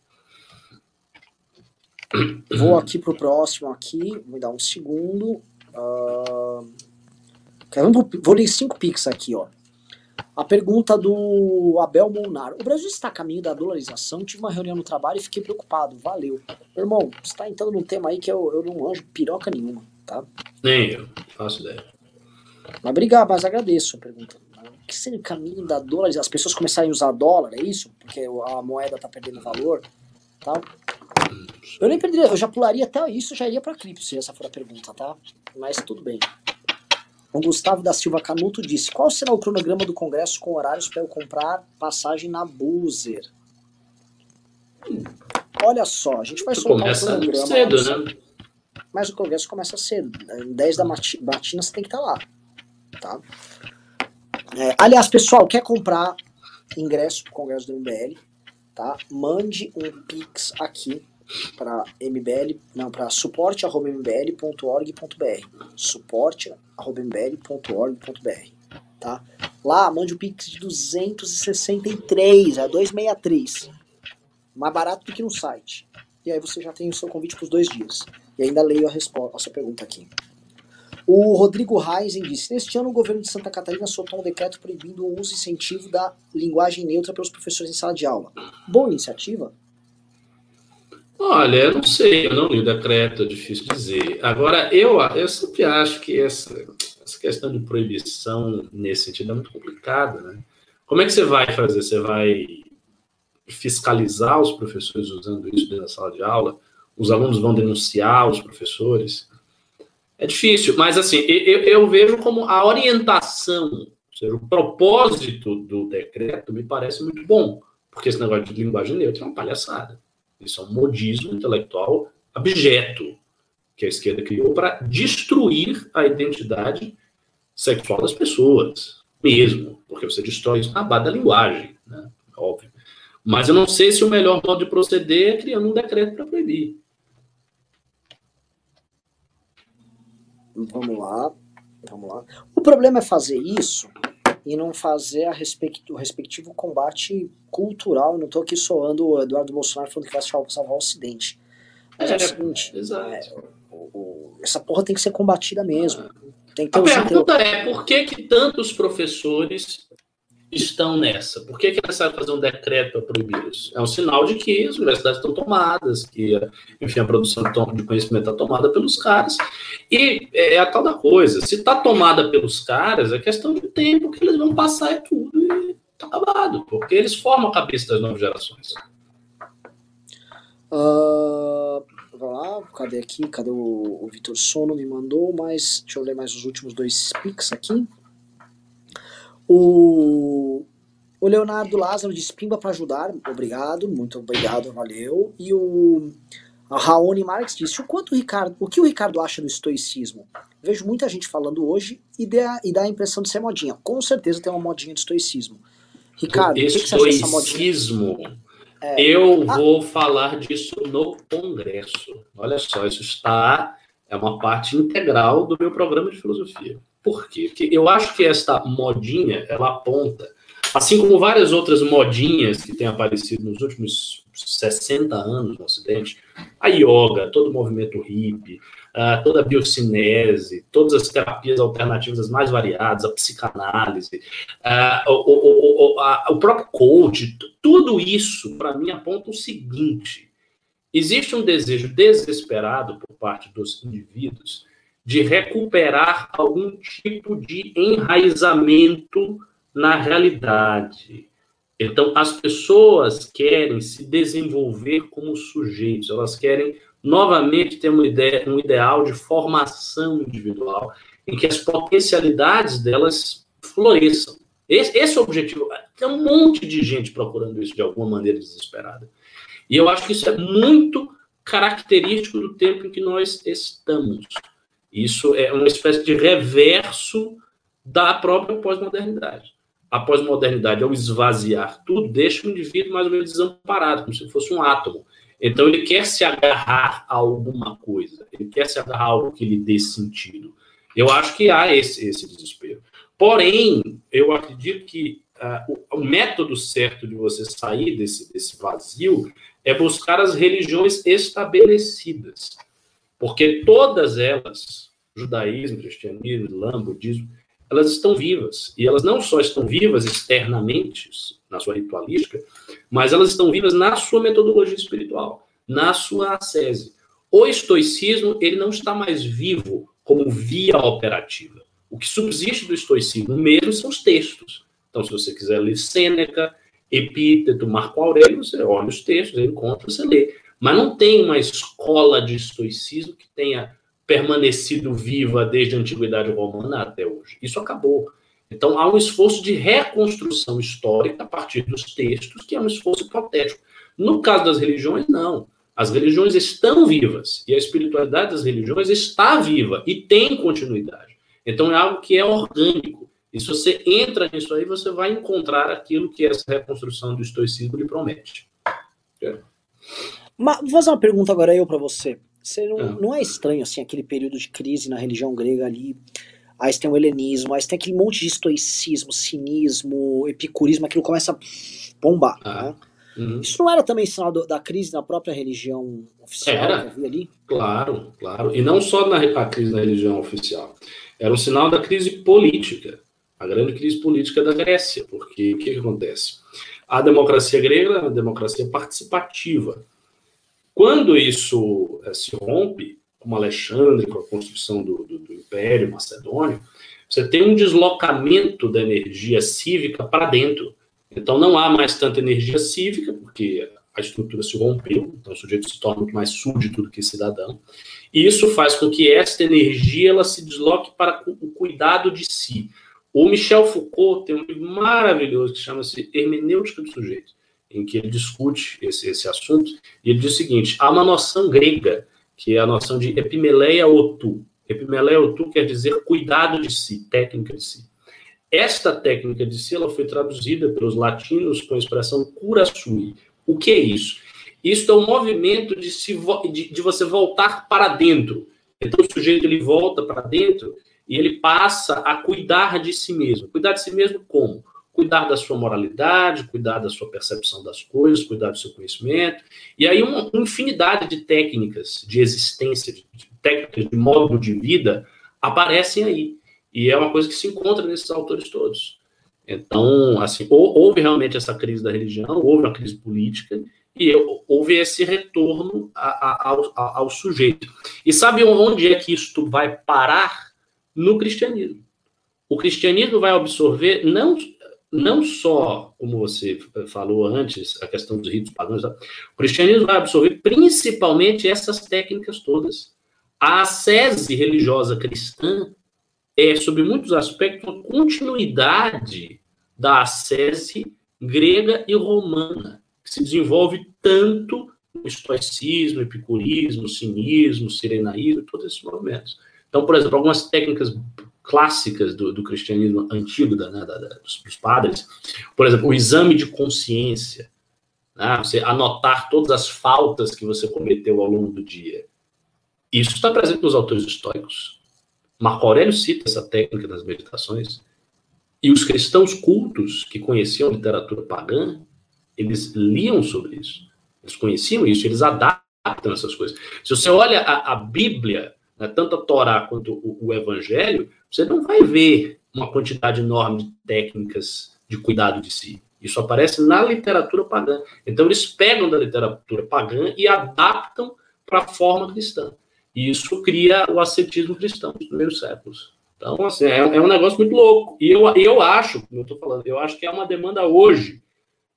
Vou aqui para o próximo, aqui, me dá um segundo. Uh, vou ler cinco pics aqui, ó. A pergunta do Abel Molnar. O Brasil está a caminho da dolarização. Tive uma reunião no trabalho e fiquei preocupado. Valeu. Meu irmão, você está entrando num tema aí que eu, eu não anjo piroca nenhuma, tá? Nem eu, faço ideia. Mas obrigado, mas agradeço a pergunta. O que seria o caminho da dolarização? As pessoas começarem a usar dólar, é isso? Porque a moeda está perdendo valor, tá? Eu nem perderia, eu já pularia até isso, já iria pra cripto, se essa for a pergunta, tá? Mas tudo bem. O Gustavo da Silva Canuto disse, qual será o cronograma do Congresso com horários para eu comprar passagem na Buser? Olha só, a gente vai soltar o cronograma cedo, né? Mas o Congresso começa cedo, em dez da matina você tem que estar lá, tá? É, aliás, pessoal, quer comprar ingresso pro Congresso do M B L, tá? Mande um pix aqui para mbl, não, para suporte arroba m b l ponto org ponto b r, suporte arroba m b l ponto org ponto b r, tá? Lá mande o pix de duzentos e sessenta e três, é duzentos e sessenta e três, mais barato do que no site. E aí você já tem o seu convite para os dois dias. E ainda leio a resposta, a sua pergunta aqui. O Rodrigo Reisen disse, neste ano o governo de Santa Catarina soltou um decreto proibindo o uso e incentivo da linguagem neutra pelos professores em sala de aula. Boa iniciativa? Olha, eu não sei, eu não li o decreto, é difícil dizer. Agora, eu, eu sempre acho que essa, essa questão de proibição nesse sentido é muito complicada, né? Como é que você vai fazer? Você vai fiscalizar os professores usando isso dentro da sala de aula? Os alunos vão denunciar os professores? É difícil, mas assim, eu, eu vejo como a orientação, ou seja, o propósito do decreto me parece muito bom, porque esse negócio de linguagem neutra é uma palhaçada. Isso é um modismo intelectual abjeto que a esquerda criou para destruir a identidade sexual das pessoas, mesmo, porque você destrói isso na base da linguagem, né? Óbvio. Mas eu não sei se o melhor modo de proceder é criando um decreto para proibir. Vamos lá, vamos lá. O problema é fazer isso e não fazer a respect, o respectivo combate cultural. Eu não estou aqui soando o Eduardo Bolsonaro falando que vai salvar o Ocidente. Mas é, é o seguinte, é, o, o, essa porra tem que ser combatida mesmo. Ah. Tem que ter a pergunta inter... é, por que que tantos professores estão nessa? Por que que é necessário fazer um decreto para proibir isso? É um sinal de que as universidades estão tomadas, que, enfim, a produção de conhecimento está tomada pelos caras. E é a tal da coisa, se está tomada pelos caras, é questão de tempo que eles vão passar é tudo e está acabado, porque eles formam a cabeça das novas gerações. Uh, vamos lá, cadê aqui? Cadê o, o Vitor Sono me mandou, mas deixa eu ler mais os últimos dois pics aqui. O O Leonardo Lázaro disse pimba pra ajudar, obrigado, muito obrigado, valeu. E o Raoni Marx disse, o, quanto o, Ricardo, o que o Ricardo acha do estoicismo? Vejo muita gente falando hoje e dá, e dá a impressão de ser modinha. Com certeza tem uma modinha de estoicismo. Ricardo, o, o que, que você acha dessa modinha? É, eu ah, vou falar disso no Congresso. Olha só, isso está... É uma parte integral do meu programa de filosofia. Por quê? Porque eu acho que esta modinha, ela aponta, assim como várias outras modinhas que têm aparecido nos últimos sessenta anos no Ocidente, a yoga, todo o movimento hippie, toda a biocinese, todas as terapias alternativas as mais variadas, a psicanálise, o próprio coach, tudo isso, para mim, aponta o seguinte... Existe um desejo desesperado por parte dos indivíduos de recuperar algum tipo de enraizamento na realidade. Então, as pessoas querem se desenvolver como sujeitos, elas querem novamente ter uma ideia, um ideal de formação individual em que as potencialidades delas floresçam. Esse, esse é o objetivo. Tem um monte de gente procurando isso de alguma maneira desesperada. E eu acho que isso é muito característico do tempo em que nós estamos. Isso é uma espécie de reverso da própria pós-modernidade. A pós-modernidade, ao esvaziar tudo, deixa o indivíduo mais ou menos desamparado, como se fosse um átomo. Então, ele quer se agarrar a alguma coisa, ele quer se agarrar a algo que lhe dê sentido. Eu acho que há esse, esse desespero. Porém, eu acredito que Uh, o, o método certo de você sair desse, desse vazio é buscar as religiões estabelecidas, porque todas elas, judaísmo, cristianismo, islã, budismo, elas estão vivas, e elas não só estão vivas externamente, na sua ritualística, mas elas estão vivas na sua metodologia espiritual, na sua ascese. O estoicismo, ele não está mais vivo como via operativa. O que subsiste do estoicismo mesmo são os textos. Então, se você quiser ler Sêneca, Epíteto, Marco Aurélio, você olha os textos, encontra, você lê. Mas não tem uma escola de estoicismo que tenha permanecido viva desde a Antiguidade Romana até hoje. Isso acabou. Então, há um esforço de reconstrução histórica a partir dos textos, que é um esforço protético. No caso das religiões, não. As religiões estão vivas, e a espiritualidade das religiões está viva e tem continuidade. Então, é algo que é orgânico. E se você entra nisso aí, você vai encontrar aquilo que essa reconstrução do estoicismo lhe promete. É. Mas vou fazer uma pergunta agora eu para você. Você não, ah. não é estranho, assim, aquele período de crise na religião grega ali? Aí você tem o helenismo, aí você tem aquele monte de estoicismo, cinismo, epicurismo, aquilo começa a bombar, ah. né? Uhum. Isso não era também sinal da crise na própria religião oficial era. que havia ali? Claro, claro. E não só na a crise na religião oficial. Era um sinal da crise política. A grande crise política da Grécia, porque o que, que acontece? A democracia grega é uma democracia participativa. Quando isso é, se rompe, como Alexandre, com a construção do, do, do Império Macedônio, você tem um deslocamento da energia cívica para dentro. Então não há mais tanta energia cívica, porque a estrutura se rompeu, então o sujeito se torna muito mais súdito do que cidadão. E isso faz com que esta energia ela se desloque para o cuidado de si. O Michel Foucault tem um livro maravilhoso que chama-se Hermenêutica do Sujeito, em que ele discute esse, esse assunto, e ele diz o seguinte, há uma noção grega, que é a noção de epimeleia otu. Epimeleia otu quer dizer cuidado de si, técnica de si. Esta técnica de si ela foi traduzida pelos latinos com a expressão cura sui. O que é isso? Isso é um movimento de, se, de, de você voltar para dentro. Então o sujeito ele volta para dentro, e ele passa a cuidar de si mesmo. Cuidar de si mesmo como? Cuidar da sua moralidade, cuidar da sua percepção das coisas, cuidar do seu conhecimento. E aí uma infinidade de técnicas de existência, de técnicas de modo de vida, aparecem aí. E é uma coisa que se encontra nesses autores todos. Então, assim, houve realmente essa crise da religião, houve uma crise política, e houve esse retorno a, a, ao, ao sujeito. E sabe onde é que isso vai parar? No cristianismo. O cristianismo vai absorver, não, não só, como você falou antes, a questão dos ritos pagãos, o cristianismo vai absorver principalmente essas técnicas todas. A ascese religiosa cristã é, sob muitos aspectos, uma continuidade da ascese grega e romana, que se desenvolve tanto no estoicismo, epicurismo, cinismo, sirenaísmo, todos esses movimentos. Então, por exemplo, algumas técnicas clássicas do, do cristianismo antigo, da, da, da, dos, dos padres, por exemplo, o exame de consciência, né? Você anotar todas as faltas que você cometeu ao longo do dia. Isso está presente nos autores estoicos. Marco Aurélio cita essa técnica das meditações. E os cristãos cultos que conheciam a literatura pagã, eles liam sobre isso. Eles conheciam isso, eles adaptam essas coisas. Se você olha a, a Bíblia, né, tanto a Torá quanto o, o Evangelho, você não vai ver uma quantidade enorme de técnicas de cuidado de si. Isso aparece na literatura pagã. Então, eles pegam da literatura pagã e adaptam para a forma cristã. E isso cria o ascetismo cristão dos primeiros séculos. Então, assim, é, é um negócio muito louco. E eu, eu acho, como eu estou falando, eu acho que é uma demanda hoje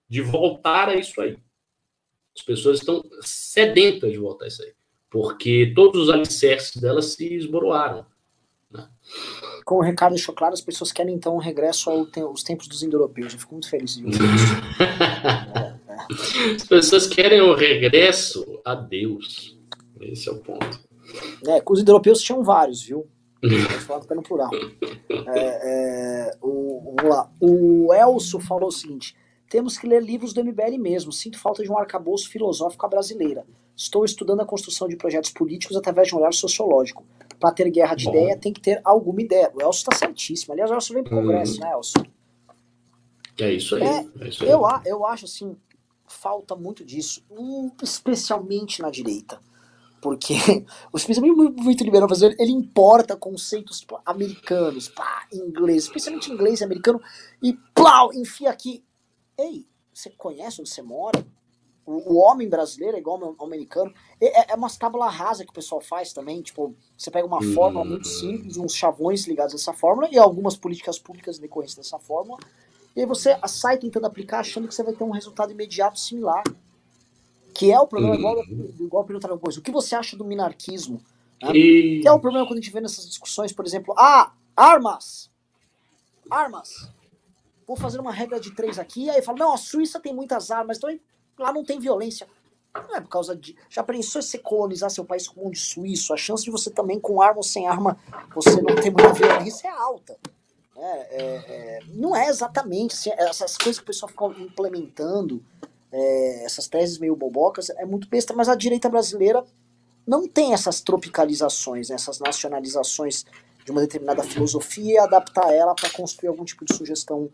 de voltar a isso aí. As pessoas estão sedentas de voltar a isso aí, porque todos os alicerces delas se esboroaram, né? Com o recado deixou claro, as pessoas querem, então, um regresso aos tempos dos indo-europeus. Eu fico muito feliz de ver isso. é, é. As pessoas querem o regresso a Deus. Esse é o ponto. É, os indo-europeus tinham vários, viu? No plural. É, é, o, vamos lá. O Elso falou o seguinte: temos que ler livros do M B L mesmo. Sinto falta de um arcabouço filosófico à brasileira. Estou estudando a construção de projetos políticos através de um olhar sociológico. Para ter guerra de Bom. ideia, tem que ter alguma ideia. O Elso está certíssimo. Aliás, o Elso vem para o Congresso, hum. né, Elso? É isso aí. É, é isso aí. Eu, eu acho assim: falta muito disso, especialmente na direita. Porque o movimento liberal brasileiro, ele importa conceitos tipo, americanos, pá, inglês, especialmente inglês e americano, e plau, enfia aqui. Ei, você conhece onde você mora? O, o homem brasileiro é igual ao americano. É, é umas tábula rasa que o pessoal faz também, tipo, você pega uma fórmula muito simples, uns chavões ligados a essa fórmula, e algumas políticas públicas decorrentes dessa fórmula, e aí você sai tentando aplicar, achando que você vai ter um resultado imediato similar. Que é o problema, uhum. igual perguntaram depois, o que você acha do minarquismo? Né? E... Que é o problema quando a gente vê nessas discussões, por exemplo, ah, armas! Armas! Vou fazer uma regra de três aqui, aí fala, não, a Suíça tem muitas armas, então lá não tem violência. Não é por causa de... Já pensou se você colonizar seu país com um mundo suíço? A chance de você também, com arma ou sem arma, você não ter muita violência é alta. É, é, é... Não é exatamente assim, essas coisas que o pessoal fica implementando... É, essas teses meio bobocas, é muito besta, mas a direita brasileira não tem essas tropicalizações, né, essas nacionalizações de uma determinada filosofia e adaptar ela para construir algum tipo de sugestão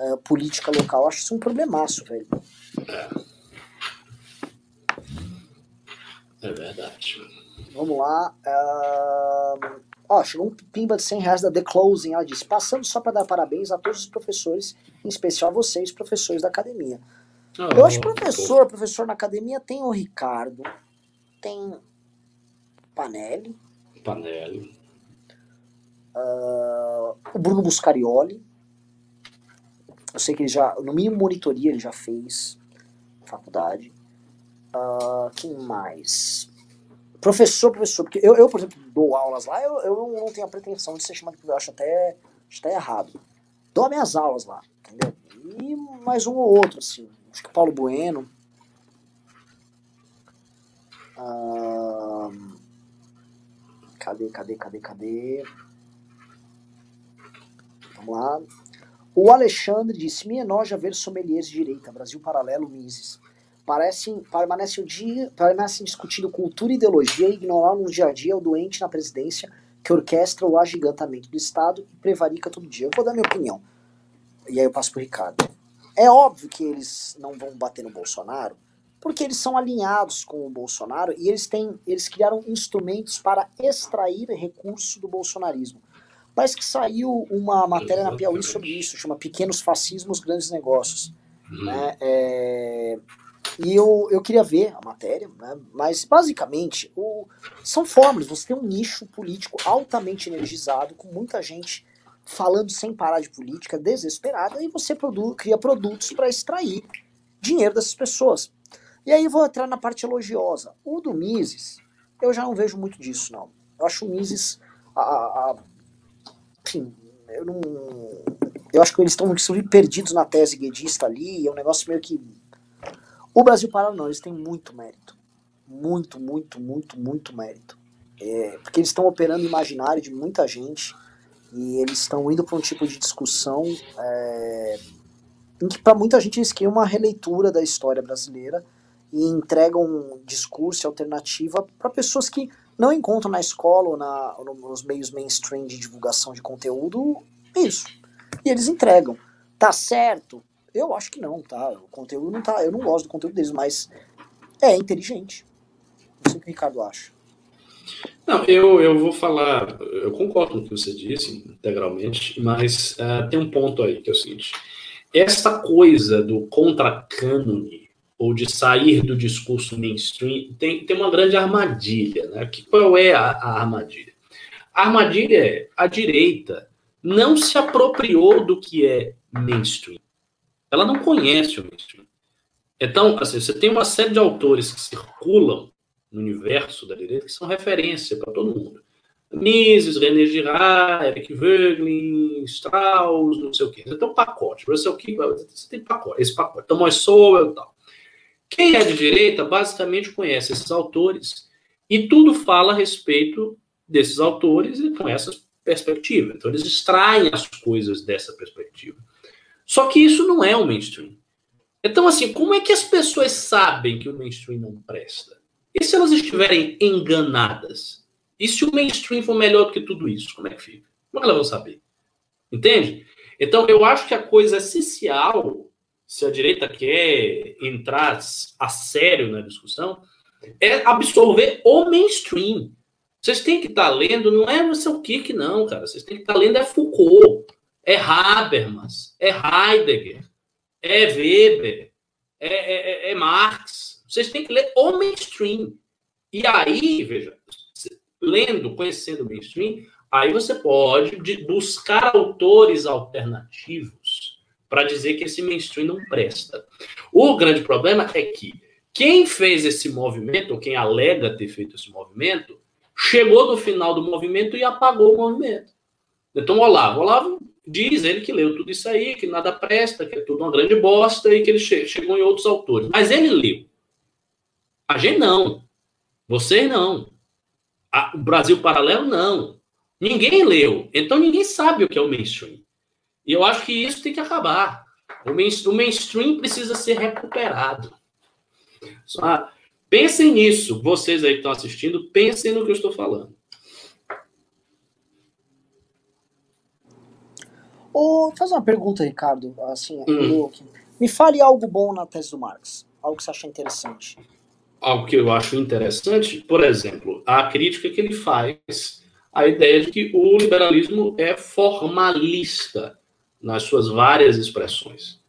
uh, política local. Acho isso um problemaço, velho. É. É verdade. Vamos lá. Uh... Ó, chegou um pimba de cem reais da The Closing. Ela disse, passando só para dar parabéns a todos os professores, em especial a vocês, professores da academia. Eu acho professor, professor na academia tem o Ricardo, tem Panelli, Panelli. Uh, o Bruno Buscarioli, eu sei que ele já, no mínimo monitoria ele já fez, faculdade, uh, quem mais? Professor, professor, porque eu, eu por exemplo, dou aulas lá, eu, eu não tenho a pretensão de ser chamado, eu acho até, acho até errado, dou minhas aulas lá, entendeu? E mais um ou outro, assim. Acho que Paulo Bueno. Ah, cadê, cadê, cadê, cadê? Vamos lá. O Alexandre disse, me enoja ver sommeliers de direita, Brasil Paralelo, Mises. Parecem, permanecem, permanecem discutindo cultura e ideologia e ignorar no dia a dia o doente na presidência que orquestra o agigantamento do Estado e prevarica todo dia. Eu vou dar minha opinião. E aí eu passo pro Ricardo. É óbvio que eles não vão bater no Bolsonaro, porque eles são alinhados com o Bolsonaro e eles têm, eles criaram instrumentos para extrair recursos do bolsonarismo. Parece que saiu uma matéria na Piauí sobre isso, chama Pequenos Fascismos, Grandes Negócios. Hum. Né? É... E eu, eu queria ver a matéria, né? Mas basicamente o... são fórmulas, você tem um nicho político altamente energizado, com muita gente falando sem parar de política, desesperada, e você produ- cria produtos para extrair dinheiro dessas pessoas. E aí vou entrar na parte elogiosa. O do Mises, eu já não vejo muito disso, não. Eu acho o Mises... A, a, a, enfim, eu não... Eu acho que eles estão perdidos na tese guedista ali, é um negócio meio que... O Brasil Paralelo não, eles têm muito mérito. Muito, muito, muito, muito mérito. É, porque eles estão operando o imaginário de muita gente e eles estão indo para um tipo de discussão é, em que para muita gente eles criam uma releitura da história brasileira e entregam um discurso e alternativa para pessoas que não encontram na escola ou, na, ou nos meios mainstream de divulgação de conteúdo isso. E eles entregam. Tá certo? Eu acho que não, tá? O conteúdo não tá... Eu não gosto do conteúdo deles, mas é inteligente. Não sei o que o Ricardo acha. Não, eu, eu vou falar... Eu concordo com o que você disse, integralmente, mas uh, tem um ponto aí, que é o seguinte. Essa coisa do contra-cânone, ou de sair do discurso mainstream, tem, tem uma grande armadilha, né? Que, qual é a, a armadilha? A armadilha é a direita não se apropriou do que é mainstream. Ela não conhece o mainstream. Então, assim, você tem uma série de autores que circulam no universo da direita que são referência para todo mundo. Mises, René Girard, Eric Voegelin, Strauss, não sei o quê. Você tem um pacote. Você tem pacote, esse pacote. Então, nós sou e tal. Quem é de direita, basicamente, conhece esses autores e tudo fala a respeito desses autores e com essas perspectivas. Então, eles extraem as coisas dessa perspectiva. Só que isso não é o mainstream. Então, assim, como é que as pessoas sabem que o mainstream não presta? E se elas estiverem enganadas? E se o mainstream for melhor do que tudo isso? Como é que fica? Como é que elas vão saber? Entende? Então, eu acho que a coisa essencial, se a direita quer entrar a sério na discussão, é absorver o mainstream. Vocês têm que estar lendo, não é não sei o que que não, cara. Vocês têm que estar lendo é Foucault, é Habermas, é Heidegger, é Weber, é, é, é Marx. Vocês têm que ler o mainstream. E aí, veja, lendo, conhecendo o mainstream, aí você pode buscar autores alternativos para dizer que esse mainstream não presta. O grande problema é que quem fez esse movimento, ou quem alega ter feito esse movimento, chegou no final do movimento e apagou o movimento. Então, Olavo, Olavo... diz ele que leu tudo isso aí, que nada presta, que é tudo uma grande bosta e que ele che- chegou em outros autores. Mas ele leu. A gente não. Vocês não. A, o Brasil Paralelo não. Ninguém leu. Então ninguém sabe o que é o mainstream. E eu acho que isso tem que acabar. O, main, o mainstream precisa ser recuperado. Só, pensem nisso. Vocês aí que estão assistindo, pensem no que eu estou falando. Ou faz uma pergunta, Ricardo, assim, hum. me fale algo bom na tese do Marx, algo que você acha interessante. Algo que eu acho interessante, por exemplo, a crítica que ele faz à ideia de que o liberalismo é formalista nas suas várias expressões.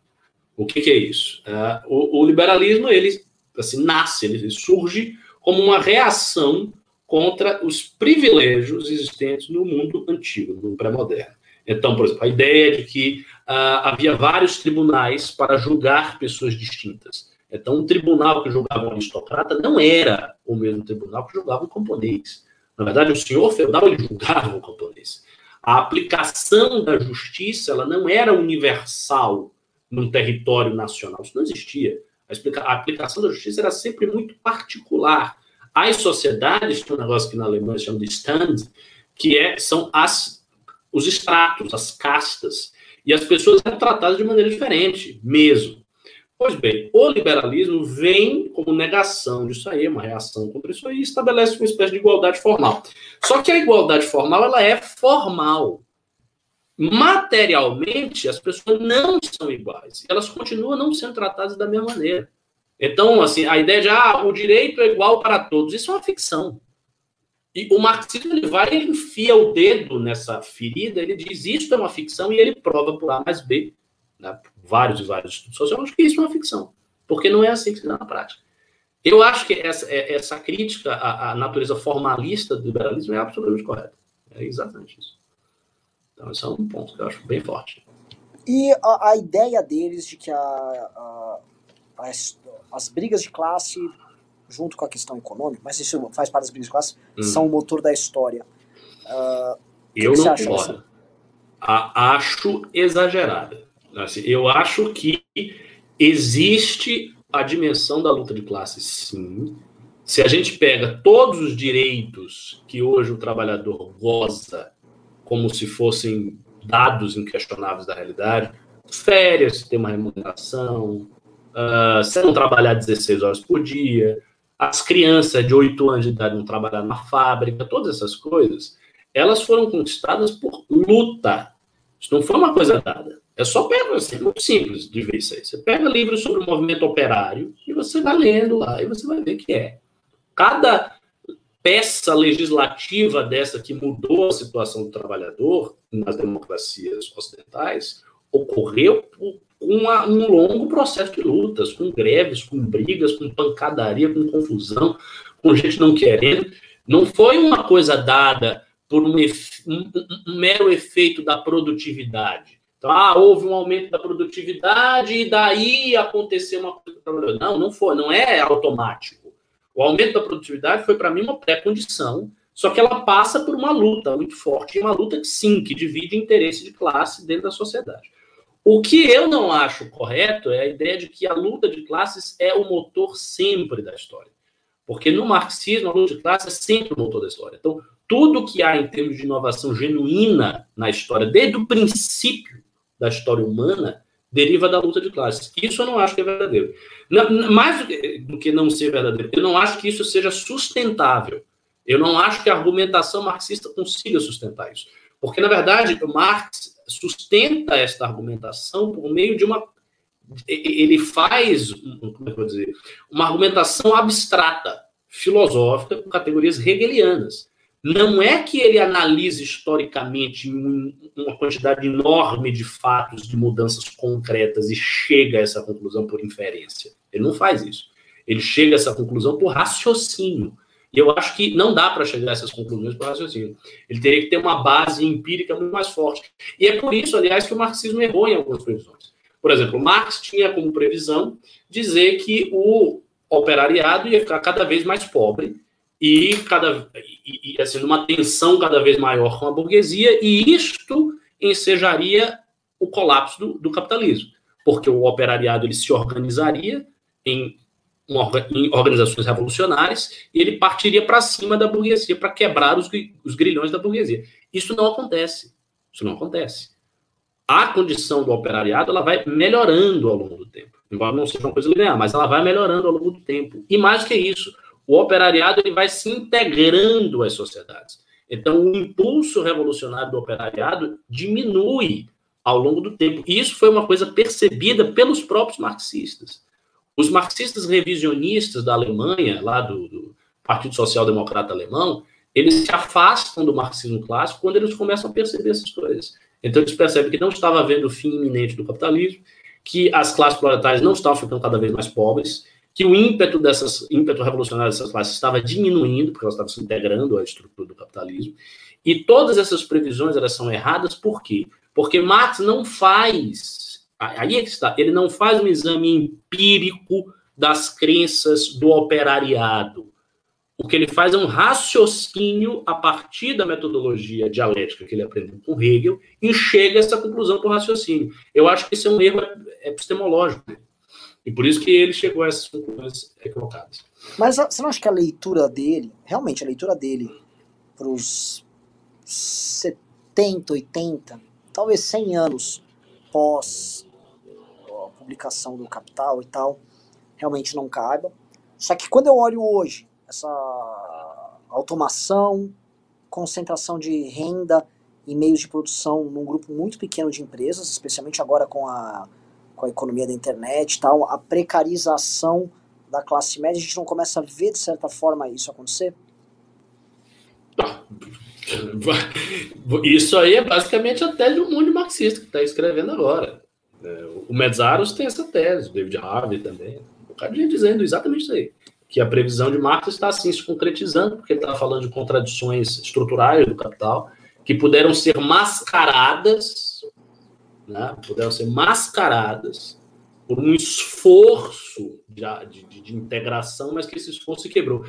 O que, que é isso? O, o liberalismo, ele assim, nasce, ele surge como uma reação contra os privilégios existentes no mundo antigo, no mundo pré-moderno. Então, por exemplo, a ideia de que ah, havia vários tribunais para julgar pessoas distintas. Então, um tribunal que julgava um aristocrata não era o mesmo tribunal que julgava um camponês. Na verdade, o senhor feudal ele julgava um camponês. A aplicação da justiça ela não era universal num território nacional. Isso não existia. A, explica- a aplicação da justiça era sempre muito particular. As sociedades, tem um negócio que na Alemanha se chama de Stand, que é, são as... os estratos, as castas, e as pessoas eram tratadas de maneira diferente, mesmo. Pois bem, o liberalismo vem como negação disso aí, uma reação contra isso aí, e estabelece uma espécie de igualdade formal. Só que a igualdade formal, ela é formal. Materialmente, as pessoas não são iguais, elas continuam não sendo tratadas da mesma maneira. Então, assim, a ideia de, ah, o direito é igual para todos, isso é uma ficção. E o marxismo, ele vai e enfia o dedo nessa ferida, ele diz isso é uma ficção e ele prova por A mais B, né? Vários e vários estudos sociológicos, que isso é uma ficção, porque não é assim que se dá na prática. Eu acho que essa, essa crítica à, à natureza formalista do liberalismo é absolutamente correta. É exatamente isso. Então, esse é um ponto que eu acho bem forte. E a, a ideia deles de que a, a, as, as brigas de classe... junto com a questão econômica, mas isso faz parte das brigas de classe, hum. são o motor da história. Uh, eu não concordo. a, acho exagerada. Assim, eu acho que existe a dimensão da luta de classes, sim. Se a gente pega todos os direitos que hoje o trabalhador goza como se fossem dados inquestionáveis da realidade, férias, ter uma remuneração, uh, se não trabalhar dezesseis horas por dia, as crianças de oito anos de idade não trabalhar na fábrica, todas essas coisas, elas foram conquistadas por luta. Isso não foi uma coisa dada. É só pega, assim, é muito simples de ver isso aí. Você pega livros sobre o movimento operário e você vai lendo lá e você vai ver que é. Cada peça legislativa dessa que mudou a situação do trabalhador nas democracias ocidentais ocorreu por uma, um longo processo de lutas, com greves, com brigas, com pancadaria, com confusão, com gente não querendo. Não foi uma coisa dada por um, efe, um, um mero efeito da produtividade. Então, ah, houve um aumento da produtividade e daí aconteceu uma coisa. Não, não foi, não é automático. O aumento da produtividade foi, para mim, uma pré-condição, só que ela passa por uma luta muito forte, uma luta que, sim, que divide interesse de classe dentro da sociedade. O que eu não acho correto é a ideia de que a luta de classes é o motor sempre da história. Porque no marxismo, a luta de classes é sempre o motor da história. Então, tudo que há em termos de inovação genuína na história, desde o princípio da história humana, deriva da luta de classes. Isso eu não acho que é verdadeiro. Não, mais do que não ser verdadeiro, eu não acho que isso seja sustentável. Eu não acho que a argumentação marxista consiga sustentar isso. Porque, na verdade, Marx sustenta esta argumentação por meio de uma... Ele faz, como é que eu vou dizer, uma argumentação abstrata, filosófica, com categorias hegelianas. Não é que ele analise historicamente uma quantidade enorme de fatos, de mudanças concretas e chega a essa conclusão por inferência. Ele não faz isso. Ele chega a essa conclusão por raciocínio. E eu acho que não dá para chegar a essas conclusões por raciocínio. Ele teria que ter uma base empírica muito mais forte. E é por isso, aliás, que o marxismo errou em algumas previsões. Por exemplo, Marx tinha como previsão dizer que o operariado ia ficar cada vez mais pobre e, cada, e, e assim, numa tensão cada vez maior com a burguesia, e isto ensejaria o colapso do, do capitalismo, porque o operariado ele se organizaria em, uma, em organizações revolucionárias e ele partiria para cima da burguesia para quebrar os, os grilhões da burguesia. Isso não acontece. Isso não acontece. A condição do operariado ela vai melhorando ao longo do tempo. Embora não seja uma coisa linear, mas ela vai melhorando ao longo do tempo. E mais do que isso, o operariado ele vai se integrando às sociedades. Então, o impulso revolucionário do operariado diminui ao longo do tempo. E isso foi uma coisa percebida pelos próprios marxistas. Os marxistas revisionistas da Alemanha, lá do, do Partido Social Democrata Alemão, eles se afastam do marxismo clássico quando eles começam a perceber essas coisas. Então, eles percebem que não estava havendo o fim iminente do capitalismo, que as classes proletárias não estavam ficando cada vez mais pobres, que o ímpeto dessas ímpeto revolucionário dessas classes estava diminuindo, porque elas estavam se integrando à estrutura do capitalismo. E todas essas previsões elas são erradas, por quê? Porque Marx não faz, aí é que está, ele não faz um exame empírico das crenças do operariado. O que ele faz é um raciocínio a partir da metodologia dialética que ele aprendeu com Hegel e chega a essa conclusão por raciocínio. Eu acho que isso é um erro epistemológico. E por isso que ele chegou a essas conclusões equivocadas. Mas você não acha que a leitura dele, realmente a leitura dele, para os setenta, oitenta, talvez cem anos pós a publicação do Capital e tal, realmente não caiba? Só que quando eu olho hoje, essa automação, concentração de renda e meios de produção num grupo muito pequeno de empresas, especialmente agora com a... com a economia da internet e tal, a precarização da classe média, a gente não começa a ver, de certa forma, isso acontecer? Isso aí é basicamente a tese do mundo marxista que está escrevendo agora. O Medzaros tem essa tese, o David Harvey também, um bocado de gente dizendo exatamente isso aí, que a previsão de Marx está, assim, se concretizando, porque ele está falando de contradições estruturais do capital que puderam ser mascaradas Né, puderam ser mascaradas por um esforço de, de, de integração, mas que esse esforço se quebrou.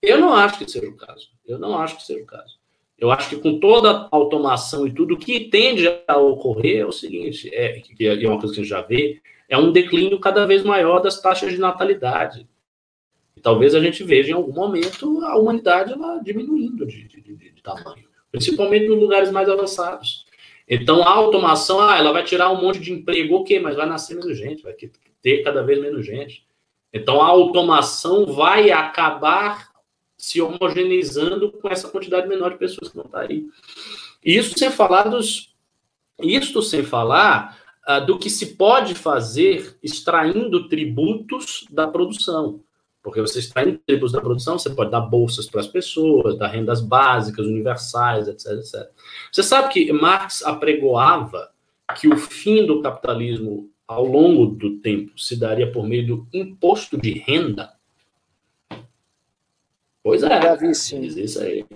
Eu não acho que seja o caso. Eu não acho que seja o caso. Eu acho que com toda a automação e tudo, o que tende a ocorrer é o seguinte, é, que é uma coisa que a gente já vê, é um declínio cada vez maior das taxas de natalidade. E talvez a gente veja em algum momento a humanidade ela diminuindo de, de, de, de tamanho, principalmente nos lugares mais avançados. Então, a automação, ah, ela vai tirar um monte de emprego, ok, mas vai nascer menos gente, vai ter cada vez menos gente. Então, a automação vai acabar se homogeneizando com essa quantidade menor de pessoas que não está aí. Isso sem falar, dos, isso sem falar uh, do que se pode fazer extraindo tributos da produção. Porque você extraindo tributos da produção, você pode dar bolsas para as pessoas, dar rendas básicas, universais, etc, et cetera. Você sabe que Marx apregoava que o fim do capitalismo ao longo do tempo se daria por meio do imposto de renda? Pois é, ele dizia isso aí.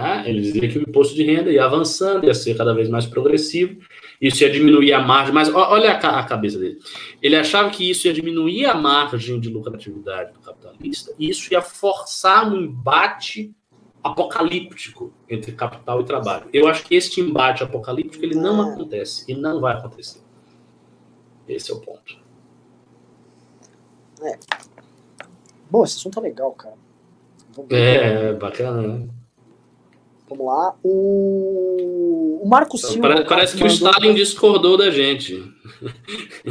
Ah, ele dizia que o imposto de renda ia avançando, ia ser cada vez mais progressivo, isso ia diminuir a margem, mas olha a cabeça dele. Ele achava que isso ia diminuir a margem de lucratividade do capitalista, e isso ia forçar um embate apocalíptico entre capital e trabalho. Eu acho que este embate apocalíptico ele não acontece, e não vai acontecer. Esse é o ponto. É. Bom, esse assunto é legal, cara. É, bacana, né? Vamos lá. O, o Marco Silva... Parece, parece que o Stalin discordou da gente.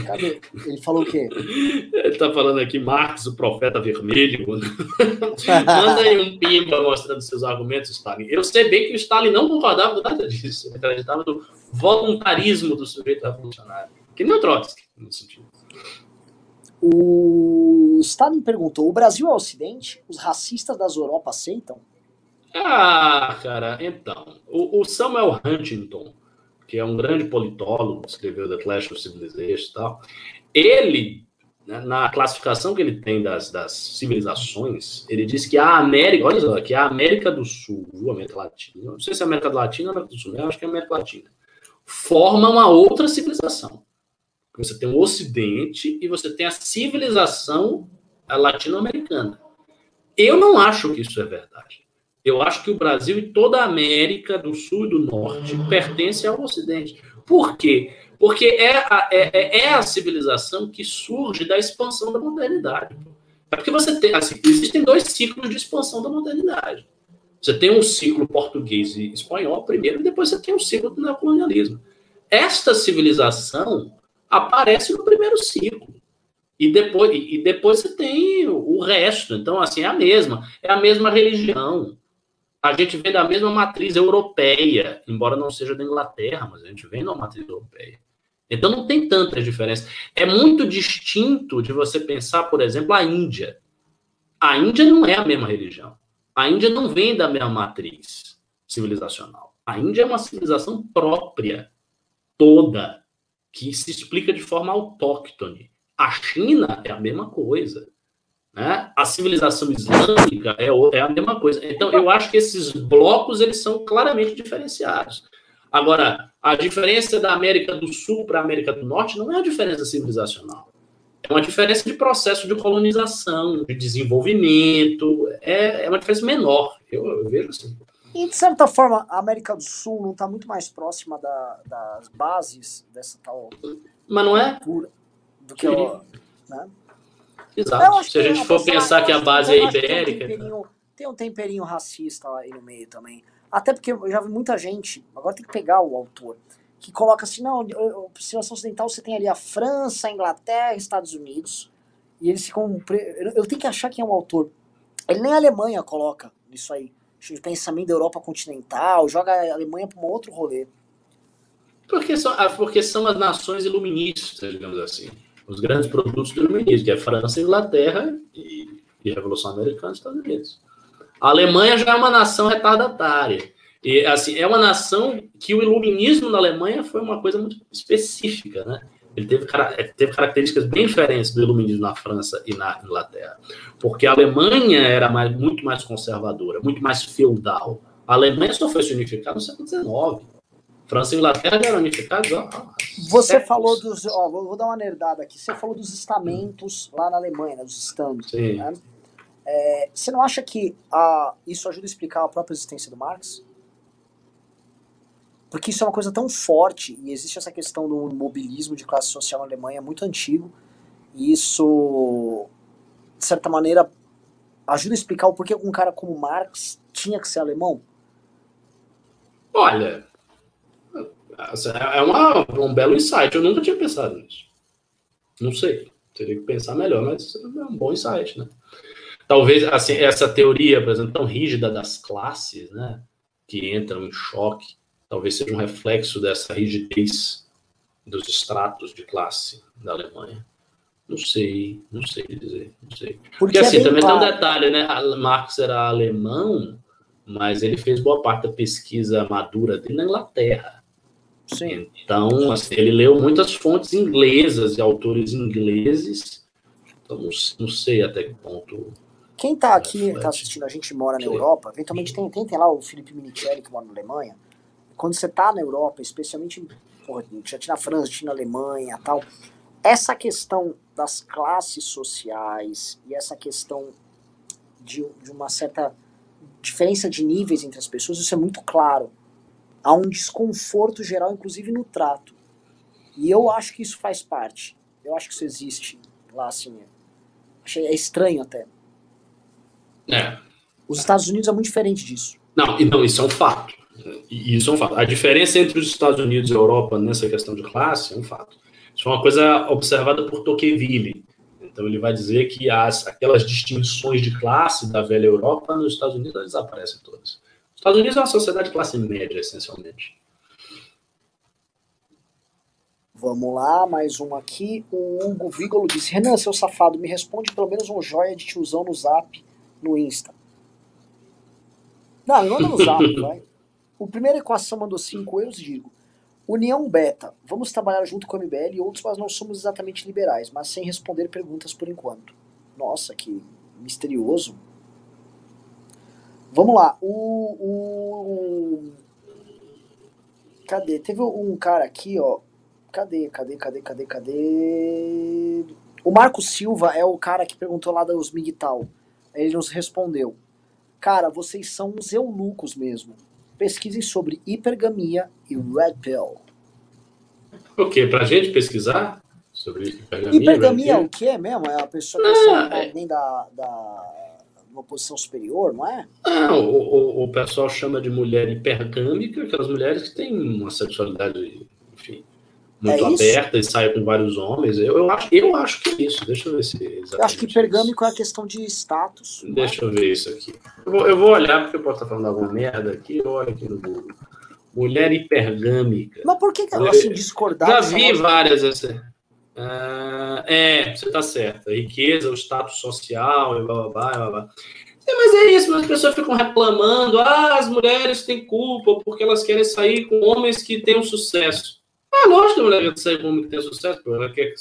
Cadê? Ele falou o quê? Ele está falando aqui, Marx, o profeta vermelho. Manda aí um pimba mostrando seus argumentos, Stalin. Eu sei bem que o Stalin não concordava com nada disso. Ele acreditava no voluntarismo do sujeito revolucionário. Que nem o Trotsky, no sentido. O Stalin perguntou, o Brasil é o Ocidente? Os racistas das Europa aceitam? Ah, cara, então. O, o Samuel Huntington, que é um grande politólogo, escreveu The Clash of Civilizations e tal, ele, na classificação que ele tem das, das civilizações, ele diz que a América, olha só, que a América do Sul, a América Latina, não sei se é a América Latina ou a América do Sul, eu acho que é a América Latina, forma uma outra civilização. Você tem o Ocidente e você tem a civilização latino-americana. Eu não acho que isso é verdade. Eu acho que o Brasil e toda a América do Sul e do Norte pertencem ao Ocidente. Por quê? Porque é a, é, é a civilização que surge da expansão da modernidade. É porque você tem, assim, existem dois ciclos de expansão da modernidade. Você tem um ciclo português e espanhol primeiro, e depois você tem um ciclo do neocolonialismo. Esta civilização aparece no primeiro ciclo. E depois, e depois você tem o resto. Então, assim, é a mesma. É a mesma religião. A gente vem da mesma matriz europeia, embora não seja da Inglaterra, mas a gente vem da matriz europeia. Então, não tem tantas diferenças. É muito distinto de você pensar, por exemplo, a Índia. A Índia não é a mesma religião. A Índia não vem da mesma matriz civilizacional. A Índia é uma civilização própria, toda, que se explica de forma autóctone. A China é a mesma coisa, né? A civilização islâmica é, é a mesma coisa. Então, eu acho que esses blocos eles são claramente diferenciados. Agora, a diferença da América do Sul para a América do Norte não é a diferença civilizacional. É uma diferença de processo de colonização, de desenvolvimento. É, é uma diferença menor. Eu, eu vejo assim. E, de certa forma, a América do Sul não está muito mais próxima da, das bases dessa tal... Mas não é? Do que o... Né? Exato. Se a gente for pensar que a base é ibérica... Tem um, temperinho, tem um temperinho racista aí no meio também. Até porque eu já vi muita gente, agora tem que pegar o autor, que coloca assim, não, a civilização ocidental você tem ali a França, a Inglaterra, Estados Unidos, e eles ficam... Eu tenho que achar quem é o autor. Ele nem a Alemanha coloca isso aí. O pensamento da Europa continental, joga a Alemanha para um outro rolê. Porque são, porque são as nações iluministas, digamos assim. Os grandes produtos do iluminismo, que é França, Inglaterra e, e Revolução Americana e Estados Unidos. A Alemanha já é uma nação retardatária. E, assim, é uma nação que o iluminismo na Alemanha foi uma coisa muito específica, né? Ele teve, teve características bem diferentes do iluminismo na França e na Inglaterra. Porque a Alemanha era mais, muito mais conservadora, muito mais feudal. A Alemanha só foi se unificar no século dezenove. França e Inglaterra já eram unificados. Ó, você séculos. Falou dos... Ó, vou, vou dar uma nerdada aqui. Você falou dos estamentos lá na Alemanha, né, dos stands. Sim. Né? É, você não acha que a, isso ajuda a explicar a própria existência do Marx? porque isso é uma coisa tão forte, e existe essa questão do mobilismo de classe social na Alemanha muito antigo, e isso, de certa maneira, ajuda a explicar o porquê um cara como Marx tinha que ser alemão? Olha, é uma, um belo insight, eu nunca tinha pensado nisso. Não sei, teria que pensar melhor, mas é um bom insight, né? Talvez, assim, essa teoria, por exemplo, tão rígida das classes, né, que entram em choque, talvez seja um reflexo dessa rigidez dos estratos de classe da Alemanha. Não sei, não sei dizer, não sei. Porque, Porque assim, é também claro. Tem um detalhe, né? Marx era alemão, mas ele fez boa parte da pesquisa madura dele na Inglaterra. Sim. Então, assim, ele leu muitas fontes inglesas e autores ingleses. Então, não, não sei até que ponto... Quem está aqui, está assistindo, a gente mora na Sim. Europa, eventualmente tem, tem, tem lá o Felipe Minicelli, que mora na Alemanha. Quando você está na Europa, especialmente, porra, já tinha na França, tinha na Alemanha e tal, essa questão das classes sociais e essa questão de, de uma certa diferença de níveis entre as pessoas, isso é muito claro. Há um desconforto geral, inclusive no trato. E eu acho que isso faz parte. Eu acho que isso existe lá, assim. É, é estranho até. É. Os Estados Unidos é muito diferente disso. Não, não, isso é um fato. Isso é um fato. A diferença entre os Estados Unidos e a Europa nessa questão de classe é um fato. Isso é uma coisa observada por Tocqueville. Então ele vai dizer que as, aquelas distinções de classe da velha Europa nos Estados Unidos, elas desaparecem todas. Os Estados Unidos é uma sociedade de classe média, essencialmente. Vamos lá, mais um aqui. O Hugo Vigolo disse: Renan, seu safado, me responde pelo menos um joia de tiozão no Zap, no Insta. Não, não no Zap, vai. O primeiro equação mandou cinco euros, digo. União Beta, vamos trabalhar junto com o M B L e outros, mas não somos exatamente liberais, mas sem responder perguntas por enquanto. Nossa, que misterioso. Vamos lá, o... o cadê? Teve um cara aqui, ó. Cadê, cadê, cadê, cadê, cadê? O Marco Silva é o cara que perguntou lá dos M G T O W. Ele nos respondeu: cara, vocês são uns eunucos mesmo. Pesquisem sobre hipergamia e red pill. O quê? Pra gente pesquisar sobre hipergamia? Hipergamia é o quê mesmo? É a pessoa que ah, sai é... da, da uma posição superior, não é? Não, o, o, o pessoal chama de mulher hipergâmica aquelas mulheres que têm uma sexualidade, enfim, muito é aberta e saem com vários homens. Eu, eu, acho, eu acho que é isso. Deixa eu ver se... É eu acho que hipergâmico é a questão de status. Deixa eu ver isso aqui. Eu vou, eu vou olhar, porque eu posso estar falando alguma merda aqui. Eu olho aqui no Google. Mulher hipergâmica. Mas por que que ela, assim, discordar? Já vi várias. Assim. Ah, é, você está certa. Riqueza, o status social, e blá, blá, blá, blá, blá. É, mas é isso, mas as pessoas ficam reclamando. Ah, as mulheres têm culpa porque elas querem sair com homens que têm um sucesso. Ah, lógico que a mulher quer sair com um homem que tem sucesso, pô. Ela quer,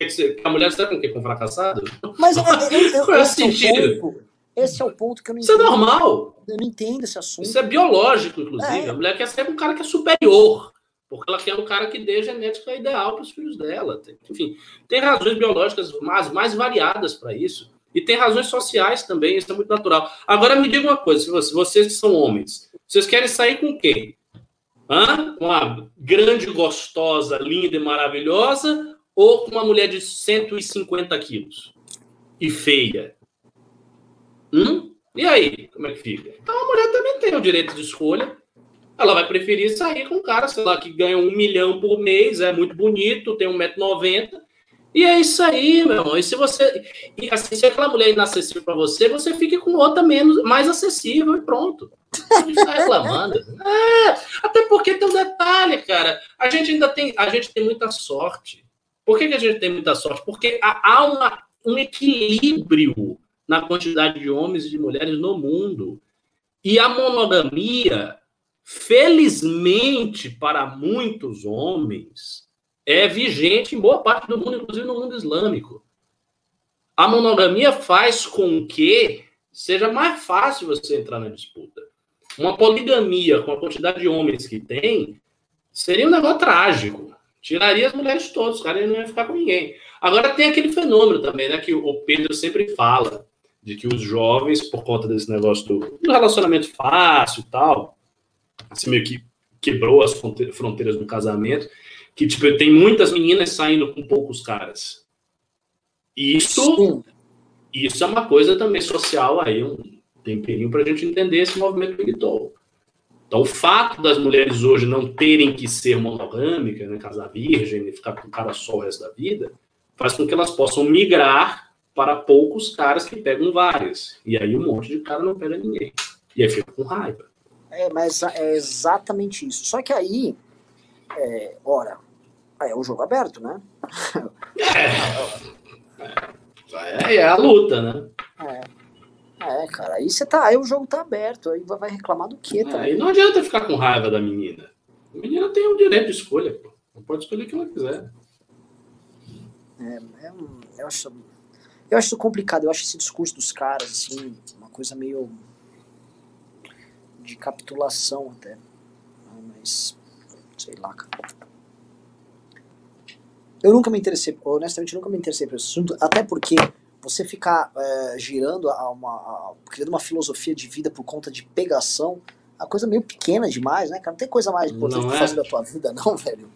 quer ser, a mulher sai com o quê? Com um fracassado? Mas eu, eu, eu, esse, esse, é o ponto, esse é o ponto que eu não entendo. Isso é normal. Eu não entendo esse assunto. Isso é biológico, inclusive. É. A mulher quer sair com um cara que é superior, porque ela quer um cara que dê genética ideal para os filhos dela. Enfim, tem razões biológicas mais, mais variadas para isso. E tem razões sociais também, isso é muito natural. Agora me diga uma coisa, se vocês, vocês que são homens, vocês querem sair com quem? Hã? Uma grande, gostosa, linda e maravilhosa, ou com uma mulher de cento e cinquenta quilos e feia? Hum? E aí, como é que fica? Então a mulher também tem o direito de escolha. Ela vai preferir sair com um cara, sei lá, que ganha um milhão por mês, é muito bonito, tem um metro e noventa, e é isso aí, meu irmão. E se você, e assim, se aquela mulher é inacessível para você, você fica com outra menos, mais acessível e pronto. A gente tá reclamando. É, até porque tem um detalhe, cara. A gente ainda tem, a gente tem muita sorte. Por que que a gente tem muita sorte? Porque há uma, um equilíbrio na quantidade de homens e de mulheres no mundo. E a monogamia, felizmente para muitos homens, é vigente em boa parte do mundo, inclusive no mundo islâmico. A monogamia faz com que seja mais fácil você entrar na disputa. Uma poligamia com a quantidade de homens que tem seria um negócio trágico. Tiraria as mulheres todas, os caras não iam ficar com ninguém. Agora tem aquele fenômeno também, né, que o Pedro sempre fala, de que os jovens, por conta desse negócio do relacionamento fácil e tal, assim, meio que quebrou as fronteiras do casamento, que, tipo, tem muitas meninas saindo com poucos caras. E isso, isso é uma coisa também social aí, um temperinho pra gente entender esse movimento militou. Então, o fato das mulheres hoje não terem que ser monogâmicas, né, casar virgem e ficar com um cara só o resto da vida, faz com que elas possam migrar para poucos caras que pegam várias. E aí um monte de cara não pega ninguém. E aí fica com raiva. É, mas é exatamente isso. Só que aí, é, ora, aí é um jogo aberto, né? É, é, é a luta, né? É. É, cara, aí você tá, aí o jogo tá aberto, aí vai reclamar do quê também? Aí não adianta ficar com raiva da menina. A menina tem o direito de escolha, pô. Ela pode escolher o que ela quiser. É, é um, eu acho, eu acho complicado, eu acho esse discurso dos caras, assim, uma coisa meio de capitulação até. Mas, sei lá, cara. Eu nunca me interessei, honestamente, eu nunca me interessei por esse assunto, até porque você ficar é, girando, a uma, a, criando uma filosofia de vida por conta de pegação, a coisa meio pequena demais, né, cara? Não tem coisa mais importante que é. fazer da tua vida, não, velho.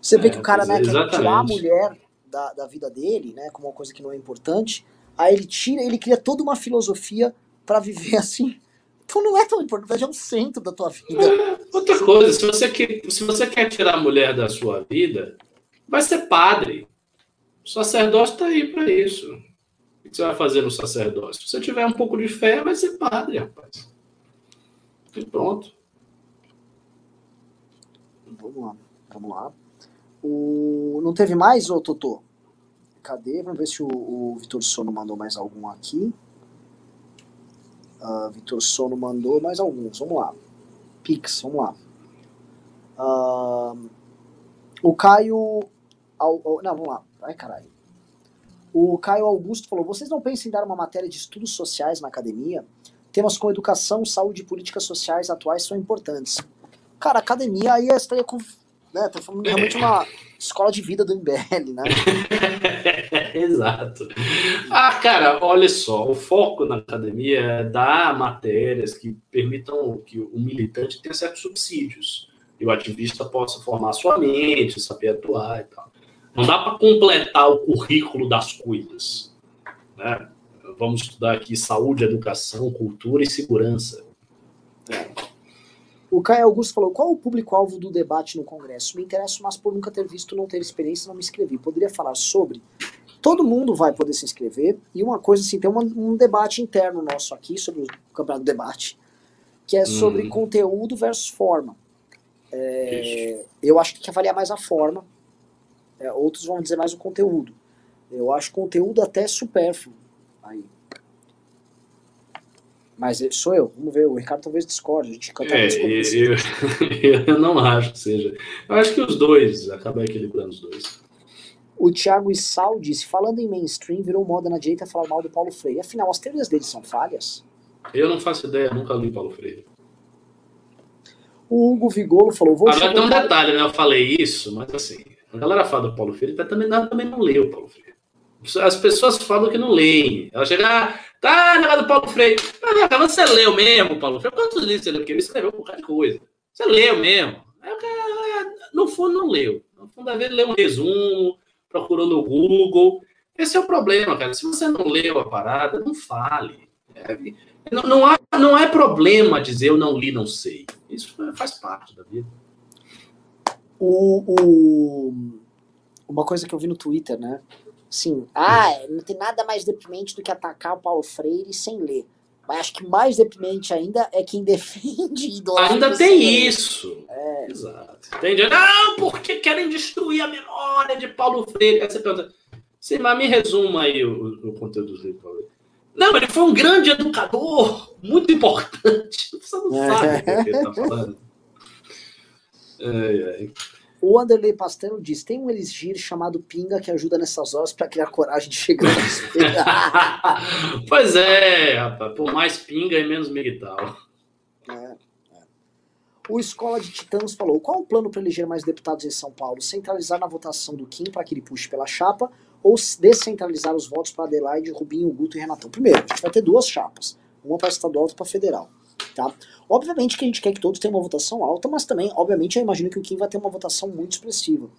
Você é, vê que o cara, né, quer tirar a mulher da, da vida dele, né, como uma coisa que não é importante, aí ele tira, ele cria toda uma filosofia pra viver assim. Então não é tão importante, é um centro da tua vida. É, outra coisa, se você, quer, se você quer tirar a mulher da sua vida, vai ser padre. O sacerdócio tá aí pra isso. O que você vai fazer no sacerdócio? Se você tiver um pouco de fé, vai ser padre, rapaz. E pronto. Vamos lá, vamos lá. O... Não teve mais, ô Totô? Cadê? Vamos ver se o, o Vitor Sono mandou mais algum aqui. Uh, Vitor Sono mandou mais alguns, vamos lá. Pix, vamos lá. Uh... O Caio... Não, vamos lá. Ai, caralho. O Caio Augusto falou, vocês não pensam em dar uma matéria de estudos sociais na academia? Temas como educação, saúde e políticas sociais atuais são importantes. Cara, academia aí estaria com... Né, tá falando realmente uma escola de vida do M B L, né? Exato. Ah, cara, olha só, o foco na academia é dar matérias que permitam que o militante tenha certos subsídios, e o ativista possa formar sua mente, saber atuar e tal. Não dá para completar o currículo das coisas, né? Vamos estudar aqui saúde, educação, cultura e segurança. É. O Caio Augusto falou, qual o público-alvo do debate no Congresso? Me interessa, mas por nunca ter visto, não ter experiência, não me inscrevi. Poderia falar sobre? Todo mundo vai poder se inscrever. E uma coisa assim, tem uma, um debate interno nosso aqui sobre o campeonato do debate, que é sobre hum. conteúdo versus forma. É, eu acho que tem que avaliar mais a forma. É, outros vão dizer mais o conteúdo. Eu acho conteúdo até supérfluo. Aí. Mas sou eu. Vamos ver. O Ricardo talvez discorde. A gente canta é, eu, eu não acho que seja. Eu acho que os dois. Acaba equilibrando os dois. O Thiago Issal disse, falando em mainstream, virou moda na direita falar mal do Paulo Freire. Afinal, as teorias dele são falhas? Eu não faço ideia. Nunca li Paulo Freire. O Hugo Vigolo falou... Vou Agora tem um para... detalhe, né? Eu falei isso, mas assim... A galera fala do Paulo Freire, mas também, também não lê o Paulo Freire. As pessoas falam que não leem. Ela chega, ah, tá, negócio do Paulo Freire. Ah, você leu mesmo, Paulo Freire? Quantos livros você leu? Porque ele escreveu um bocado de coisa. Você leu mesmo? Aí o cara, no fundo, não leu. No fundo, às vezes, leu um resumo, procurou no Google. Esse é o problema, cara. Se você não leu a parada, não fale. É, não, não, há, não é problema dizer eu não li, não sei. Isso faz parte da vida. O, o, uma coisa que eu vi no Twitter, né? Sim. Ah, não tem nada mais deprimente do que atacar o Paulo Freire sem ler. Mas acho que mais deprimente ainda é quem defende idolatria. Ainda tem isso. É. Exato. Entende? Não, porque querem destruir a memória de Paulo Freire. Aí você pergunta, sim, mas me resuma aí o, o conteúdo do livro. Não, ele foi um grande educador, muito importante. Você não sabe o que ele tá falando. Ai, ai. O Anderley Pastano diz, tem um elixir chamado pinga que ajuda nessas horas para criar coragem de chegar no espelho. Pois é, rapaz, por mais pinga e menos miguital. É, é. O Escola de Titãs falou, qual o plano para eleger mais deputados em São Paulo? Centralizar na votação do Kim para que ele puxe pela chapa ou descentralizar os votos para Adelaide, Rubinho, Guto e Renatão? Primeiro, a gente vai ter duas chapas, uma para estadual e outra para federal. tá? Obviamente que a gente quer que todos tenham uma votação alta, mas também, obviamente, eu imagino que o Kim vai ter uma votação muito expressiva,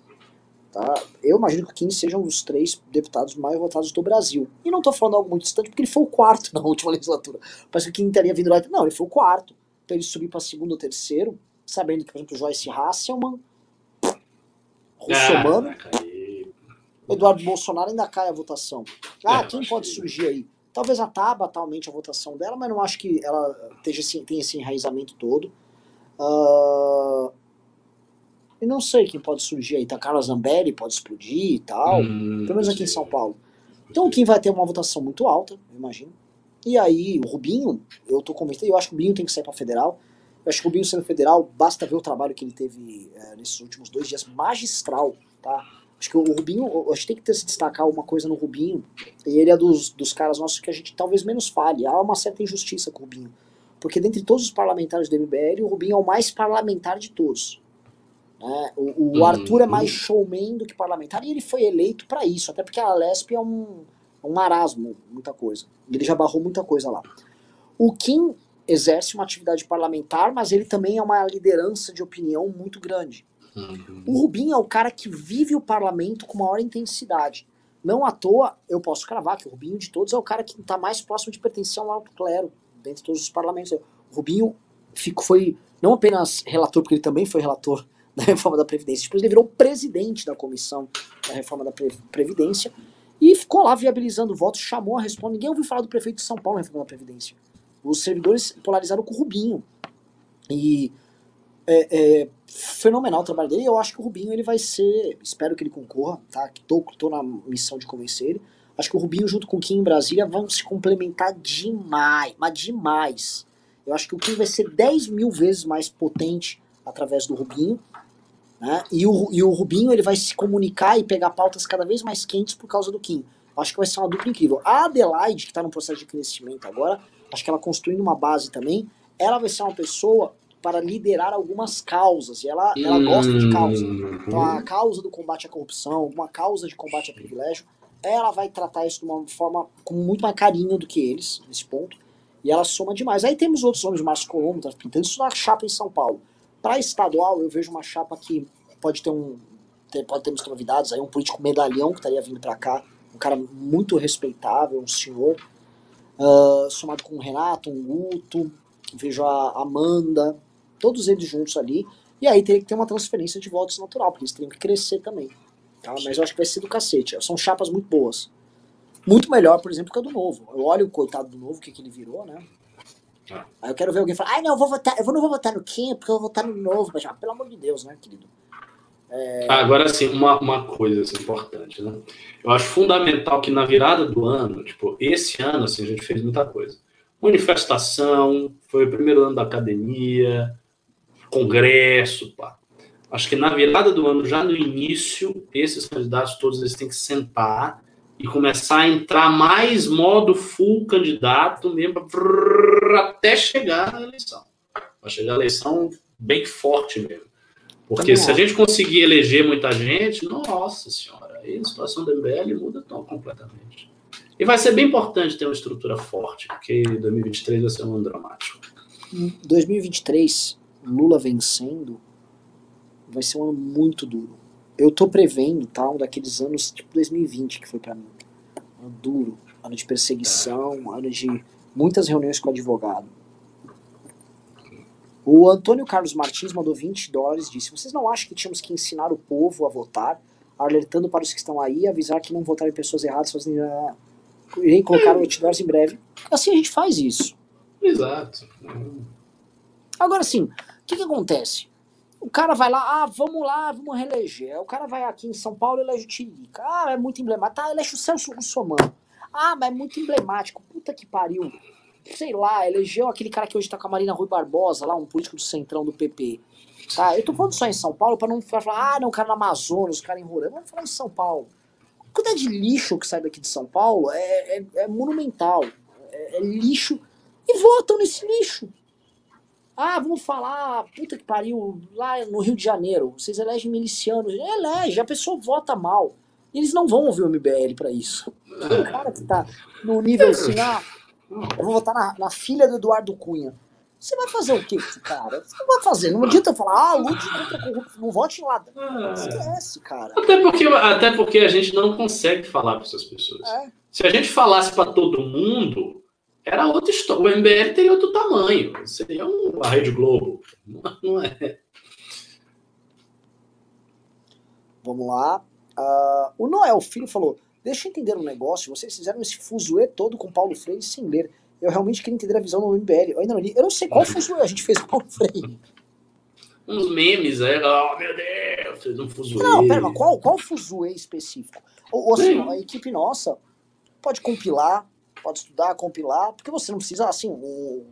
tá? Eu imagino que o Kim seja um dos três deputados mais votados do Brasil. E não tô falando algo muito distante, porque ele foi o quarto na última legislatura. Parece que o Kim teria vindo lá... Não, ele foi o quarto. Então ele subir pra segundo ou terceiro, sabendo que, por exemplo, o Joyce Hasselman, Russomano, Eduardo Bolsonaro ainda cai a votação. Ah, quem pode surgir aí? Talvez a Tabata aumente a votação dela, mas não acho que ela esteja assim, tenha esse enraizamento todo. Uh, e não sei quem pode surgir aí. Tá, Carla Zambelli pode explodir e tal. Hum, pelo menos aqui em São Paulo. Então quem vai ter uma votação muito alta, eu imagino. E aí o Rubinho, eu tô convencido, eu acho que o Rubinho tem que sair pra federal. Eu acho que o Rubinho sendo federal, basta ver o trabalho que ele teve é, nesses últimos dois dias, magistral, tá? Acho que o Rubinho, acho que tem que ter se destacar uma coisa no Rubinho, e ele é dos, dos caras nossos que a gente talvez menos fale. Há uma certa injustiça com o Rubinho, porque dentre todos os parlamentares do M B L, o Rubinho é o mais parlamentar de todos. Né? O, o uhum. Arthur é mais showman do que parlamentar, e ele foi eleito pra isso, até porque a Lesp é um, um marasmo, muita coisa. Ele já barrou muita coisa lá. O Kim exerce uma atividade parlamentar, mas ele também é uma liderança de opinião muito grande. O Rubinho é o cara que vive o parlamento com maior intensidade. Não à toa, eu posso cravar que o Rubinho de todos é o cara que está mais próximo de pertencer a um alto clero, dentre todos os parlamentos. O Rubinho ficou, foi não apenas relator, porque ele também foi relator da reforma da Previdência, depois ele virou presidente da comissão da reforma da Previdência e ficou lá viabilizando votos, chamou a resposta. Ninguém ouviu falar do prefeito de São Paulo na reforma da Previdência. Os servidores polarizaram com o Rubinho. E... É, é fenomenal o trabalho dele, e eu acho que o Rubinho ele vai ser, espero que ele concorra, tá? Tô, tô na missão de convencer ele. Acho que o Rubinho junto com o Kim em Brasília vão se complementar demais, mas demais. Eu acho que o Kim vai ser dez mil vezes mais potente através do Rubinho, né? E o, e o Rubinho ele vai se comunicar e pegar pautas cada vez mais quentes por causa do Kim. Acho que vai ser uma dupla incrível. A Adelaide, que tá no processo de crescimento agora, acho que ela construindo uma base também, ela vai ser uma pessoa para liderar algumas causas, e ela, ela gosta de causa. Então a causa do combate à corrupção, uma causa de combate a privilégio, ela vai tratar isso de uma forma com muito mais carinho do que eles, nesse ponto, e ela soma demais. Aí temos outros nomes, Márcio Colombo, tá pintando isso na chapa em São Paulo. Para estadual, eu vejo uma chapa que pode ter um, pode termos novidades, aí um político medalhão que estaria vindo para cá, um cara muito respeitável, um senhor, uh, somado com o Renato, um Guto, vejo a Amanda, todos eles juntos ali, e aí teria que ter uma transferência de votos natural, porque eles teriam que crescer também, tá? Mas eu acho que vai ser do cacete, são chapas muito boas, muito melhor, por exemplo, que a do Novo. Eu olho o coitado do Novo, o que, que ele virou, né? Aí eu quero ver alguém falar, ai não, eu vou votar, eu não vou votar no Kim, porque eu vou votar no Novo, mas, ah, pelo amor de Deus, né, querido? É... Agora sim, uma, uma coisa assim, importante, né? Eu acho fundamental que na virada do ano, tipo, esse ano, assim, a gente fez muita coisa. Manifestação, foi o primeiro ano da academia, congresso, pá. Acho que na virada do ano, já no início, esses candidatos todos, eles têm que sentar e começar a entrar mais modo full candidato mesmo, até chegar na eleição. Vai chegar a eleição bem forte mesmo. Porque nossa, se a gente conseguir eleger muita gente, nossa senhora, aí a situação do M B L muda tão completamente. E vai ser bem importante ter uma estrutura forte, porque dois mil e vinte e três vai ser um ano dramático. dois mil e vinte e três, Lula vencendo, vai ser um ano muito duro. Eu tô prevendo, tá, um daqueles anos tipo dois mil e vinte, que foi pra mim. Ano duro, ano de perseguição, ano de muitas reuniões com advogado. O Antônio Carlos Martins mandou vinte dólares, disse, vocês não acham que tínhamos que ensinar o povo a votar, alertando para os que estão aí, avisar que não votarem pessoas erradas, fazendo... Irei colocar o vinte dólares em breve. Assim a gente faz isso. Exato. Agora sim, o que, que acontece? O cara vai lá, ah, vamos lá, vamos reeleger. O cara vai aqui em São Paulo e elege o Tirica. Ah, é muito emblemático. Ah, elege o Celso Russomano. Ah, mas é muito emblemático. Puta que pariu. Sei lá, elegeu aquele cara que hoje tá com a Marina Rui Barbosa, lá, um político do centrão do P P. Tá? Eu tô falando só em São Paulo pra não falar, ah, não, o cara no Amazonas, o cara em Roraima. Vamos falar em São Paulo. A quantidade de lixo que sai daqui de São Paulo é, é, é monumental. É, é lixo. E votam nesse lixo. Ah, vamos falar, puta que pariu, lá no Rio de Janeiro, vocês elegem milicianos. Elege, a pessoa vota mal. E eles não vão ouvir o M B L pra isso. O cara que tá no nível assim, ah, eu vou votar na, na filha do Eduardo Cunha. Você vai fazer o quê, cara? Você não vai fazer. Não adianta falar, ah, lute contra corrupto, não vote em ladrão. Ah, esquece, cara. Até porque, até porque a gente não consegue falar para essas pessoas. É. Se a gente falasse para todo mundo, era outra história. O M B L teria outro tamanho. Seria uma Rede Globo. Não é. Vamos lá. Uh, o Noel Filho falou, deixa eu entender um negócio. Vocês fizeram esse fuzuê todo com Paulo Freire sem ler. Eu realmente queria entender a visão do M B L. Eu ainda não li. Eu não sei qual fuzuê a gente fez com o Paulo Freire. Uns memes aí. Oh, meu Deus, fez um fuzuê. Não, pera, mas qual, qual fuzuê específico? Ou, ou assim, a equipe nossa pode compilar, pode estudar, compilar, porque você não precisa, assim, o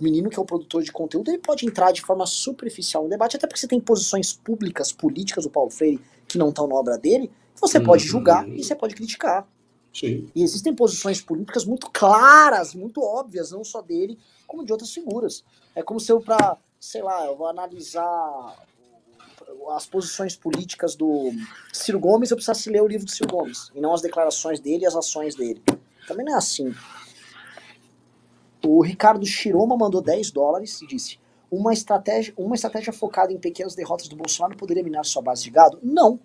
menino que é o produtor de conteúdo, ele pode entrar de forma superficial no debate, até porque você tem posições públicas, políticas do Paulo Freire que não estão na obra dele, você hum, pode julgar hum. e você pode criticar. Sim. E existem posições políticas muito claras, muito óbvias, não só dele, como de outras figuras. É como se eu, pra, sei lá, eu vou analisar as posições políticas do Ciro Gomes, eu precisasse ler o livro do Ciro Gomes, e não as declarações dele e as ações dele. Também não é assim. O Ricardo Chiroma mandou dez dólares e disse, uma estratégia, uma estratégia focada em pequenas derrotas do Bolsonaro poderia minar sua base de gado? Não.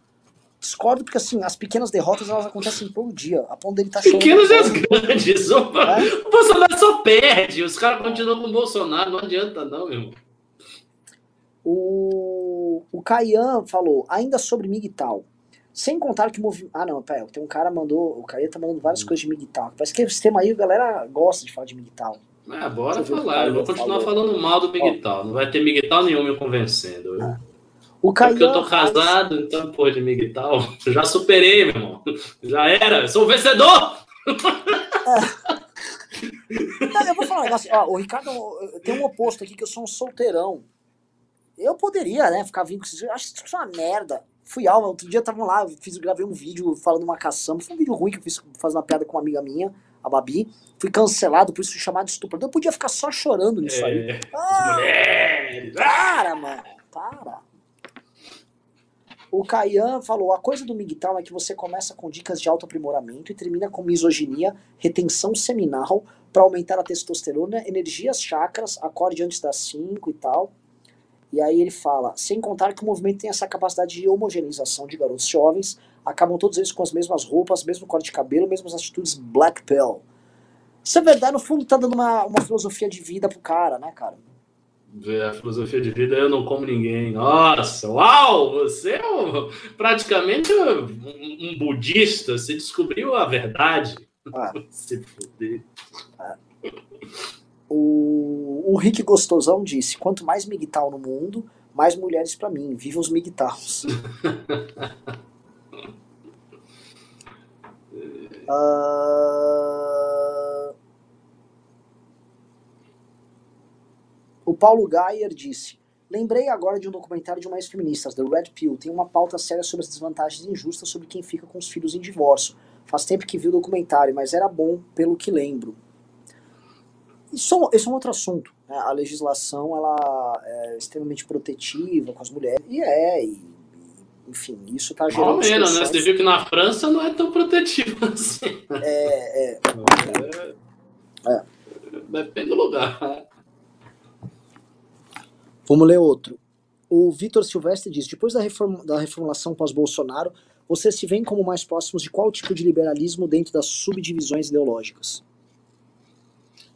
Discordo, porque assim, as pequenas derrotas elas acontecem todo dia. A ponto dele tá chorando. Pequenas e as grandes. O, é? o Bolsonaro só perde. Os caras continuam com o Bolsonaro. Não adianta, não, meu irmão. O, o Caian falou, ainda sobre M G T O W. Sem contar que o movimento. Ah, não, pera, tem um cara mandou. O Caian tá mandando várias hum. coisas de M G T O W. Parece que esse tema aí a galera gosta de falar de M G T O W. Ah, bora falar. Eu vou continuar falou. falando mal do M G T O W. Não vai ter M G T O W nenhum me convencendo. Ah. O Caian, porque eu tô casado, mas... então, pô, de M G T O W, já superei, meu irmão. Já era, eu sou o vencedor! É. Não, eu vou falar um negócio. Ó, o Ricardo tem um oposto aqui, que eu sou um solteirão. Eu poderia, né, ficar vindo com isso. Acho que isso é uma merda. Fui alvo, outro dia estavam lá, fiz, gravei um vídeo falando uma caçamba. Foi um vídeo ruim que eu fiz fazendo uma piada com uma amiga minha, a Babi. Fui cancelado, por isso chamado de estuprador. Eu podia ficar só chorando nisso é. aí. Ah, para, mano, para. O Caian falou, a coisa do M G T O W é que você começa com dicas de autoaprimoramento e termina com misoginia, retenção seminal para aumentar a testosterona, energias chakras, acorde antes das cinco e tal. E aí ele fala, sem contar que o movimento tem essa capacidade de homogeneização de garotos jovens, acabam todos eles com as mesmas roupas, mesmo corte de cabelo, mesmas atitudes black pill. Isso é verdade, no fundo tá dando uma, uma filosofia de vida pro cara, né, cara? A filosofia de vida, eu não como ninguém. Nossa, uau, você é um, praticamente um, um budista, você descobriu a verdade. Ah. Se fuder. Ah. O, o Rick Gostosão disse, quanto mais M G T O W no mundo, mais mulheres pra mim. Viva os M G T O Ws. Ah... uh... O Paulo Geyer disse, lembrei agora de um documentário de uma ex-feminista, The Red Pill, tem uma pauta séria sobre as desvantagens injustas sobre quem fica com os filhos em divórcio. Faz tempo que vi o documentário, mas era bom pelo que lembro. Isso, isso é um outro assunto, né? A legislação ela é extremamente protetiva com as mulheres, e é, e, enfim, isso tá gerando... Ao menos, né? Você viu que na França não é tão protetiva assim. É, é. é. é. Depende do lugar. Vamos ler outro. O Vitor Silvestre diz, depois da, reform da reformulação pós-Bolsonaro, vocês se veem como mais próximos de qual tipo de liberalismo dentro das subdivisões ideológicas?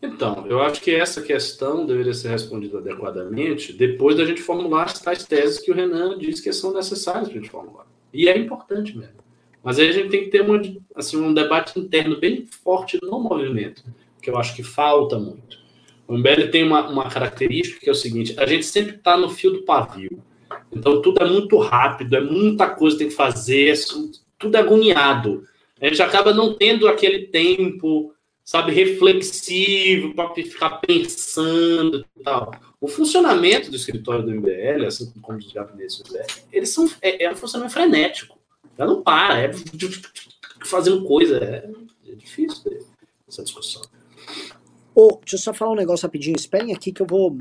Então, eu acho que essa questão deveria ser respondida adequadamente depois da gente formular as tais teses que o Renan diz que são necessárias para a gente formular. E é importante mesmo. Mas aí a gente tem que ter uma, assim, um debate interno bem forte no movimento, que eu acho que falta muito. O M B L tem uma, uma característica que é o seguinte, a gente sempre está no fio do pavio. Então, tudo é muito rápido, é muita coisa que tem que fazer, é, tudo é agoniado. A gente acaba não tendo aquele tempo, sabe, reflexivo, para ficar pensando e tal. O funcionamento do escritório do M B L, assim como dos gabinetes, eles são, é, é um funcionamento frenético. Já não para, é fazendo coisa. É, é difícil essa discussão. Oh, deixa eu só falar um negócio rapidinho. Esperem aqui que eu vou,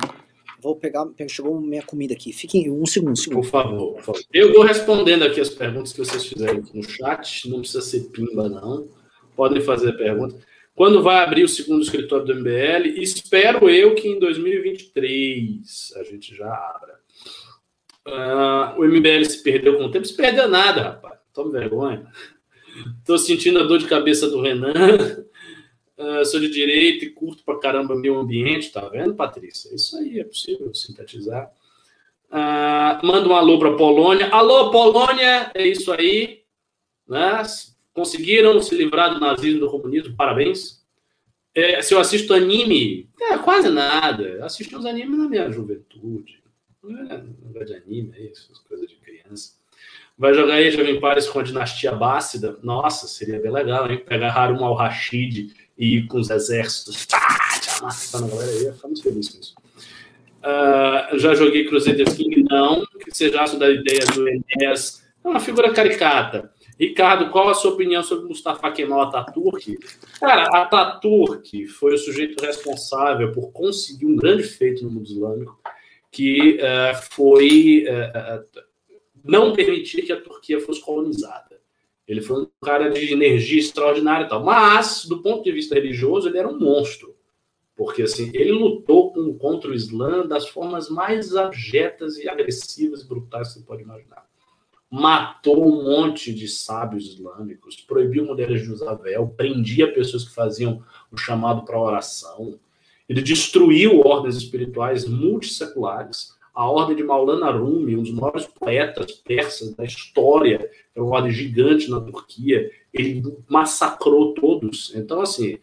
vou pegar... Chegou minha comida aqui. Fiquem um segundo, um segundo. Por favor, por favor. Eu vou respondendo aqui as perguntas que vocês fizeram aqui no chat. Não precisa ser pimba, não. Podem fazer perguntas. Quando vai abrir o segundo escritório do M B L? Espero eu que em dois mil e vinte e três a gente já abra. Uh, o M B L se perdeu com o tempo? Se perdeu nada, rapaz. Tome vergonha. Tô sentindo a dor de cabeça do Renan. Uh, sou de direita e curto pra caramba meu ambiente. Tá vendo, Patrícia? Isso aí é possível sintetizar. Uh, manda um alô pra Polônia. Alô, Polônia! É isso aí. Né? Conseguiram se livrar do nazismo e do comunismo. Parabéns. É, se eu assisto anime, é, quase nada. Assisti uns animes na minha juventude. É, não vai de anime, é isso, coisa de criança. Vai jogar aí, já vem Paris com a dinastia Bássida. Nossa, seria bem legal, hein? Pegar Harun al-Rashid e ir com os exércitos. Ah, nossa, a galera aí ia ficar muito feliz com isso. Uh, já joguei Crusader King? Não. O que vocês acham da ideia do Enéas? É uma figura caricata. Ricardo, qual a sua opinião sobre Mustafa Kemal Atatürk? Cara, Atatürk foi o sujeito responsável por conseguir um grande feito no mundo islâmico, que uh, foi uh, não permitir que a Turquia fosse colonizada. Ele foi um cara de energia extraordinária e tal, mas, do ponto de vista religioso, ele era um monstro, porque assim, ele lutou com, contra o Islã das formas mais abjetas e agressivas e brutais que você pode imaginar. Matou um monte de sábios islâmicos, proibiu mulheres de usar véu, prendia pessoas que faziam o chamado para oração. Ele destruiu ordens espirituais multisseculares. A ordem de Maulana Rumi, um dos maiores poetas persas da história, era uma ordem gigante na Turquia. Ele massacrou todos. Então, assim,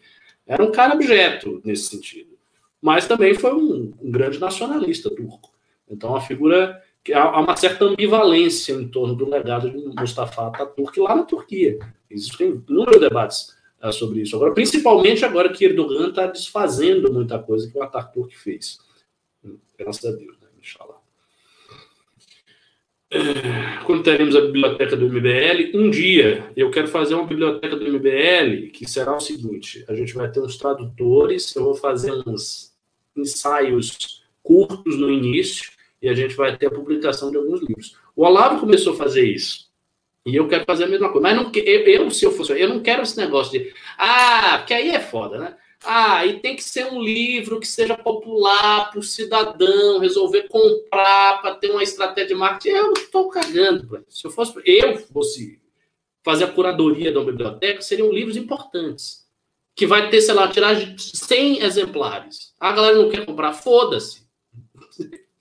era um cara abjeto nesse sentido. Mas também foi um, um grande nacionalista turco. Então, uma figura... há uma certa ambivalência em torno do legado de Mustafa Atatürk lá na Turquia. Existem inúmeros debates sobre isso. Agora, principalmente agora que Erdogan está desfazendo muita coisa que o Atatürk fez. Graças a Deus, né? Inshallah. Quando teremos a biblioteca do M B L? Um dia eu quero fazer uma biblioteca do M B L que será o seguinte: a gente vai ter uns tradutores, eu vou fazer uns ensaios curtos no início, e a gente vai ter a publicação de alguns livros. O Olavo começou a fazer isso. E eu quero fazer a mesma coisa. Mas não, eu, se eu fosse... eu não quero esse negócio de... ah, porque aí é foda, né? Ah, e tem que ser um livro que seja popular para o cidadão resolver comprar para ter uma estratégia de marketing. Eu estou cagando. Se eu fosse, eu fosse fazer a curadoria da biblioteca, seriam livros importantes. Que vai ter, sei lá, tiragem de cem exemplares. A galera não quer comprar, foda-se.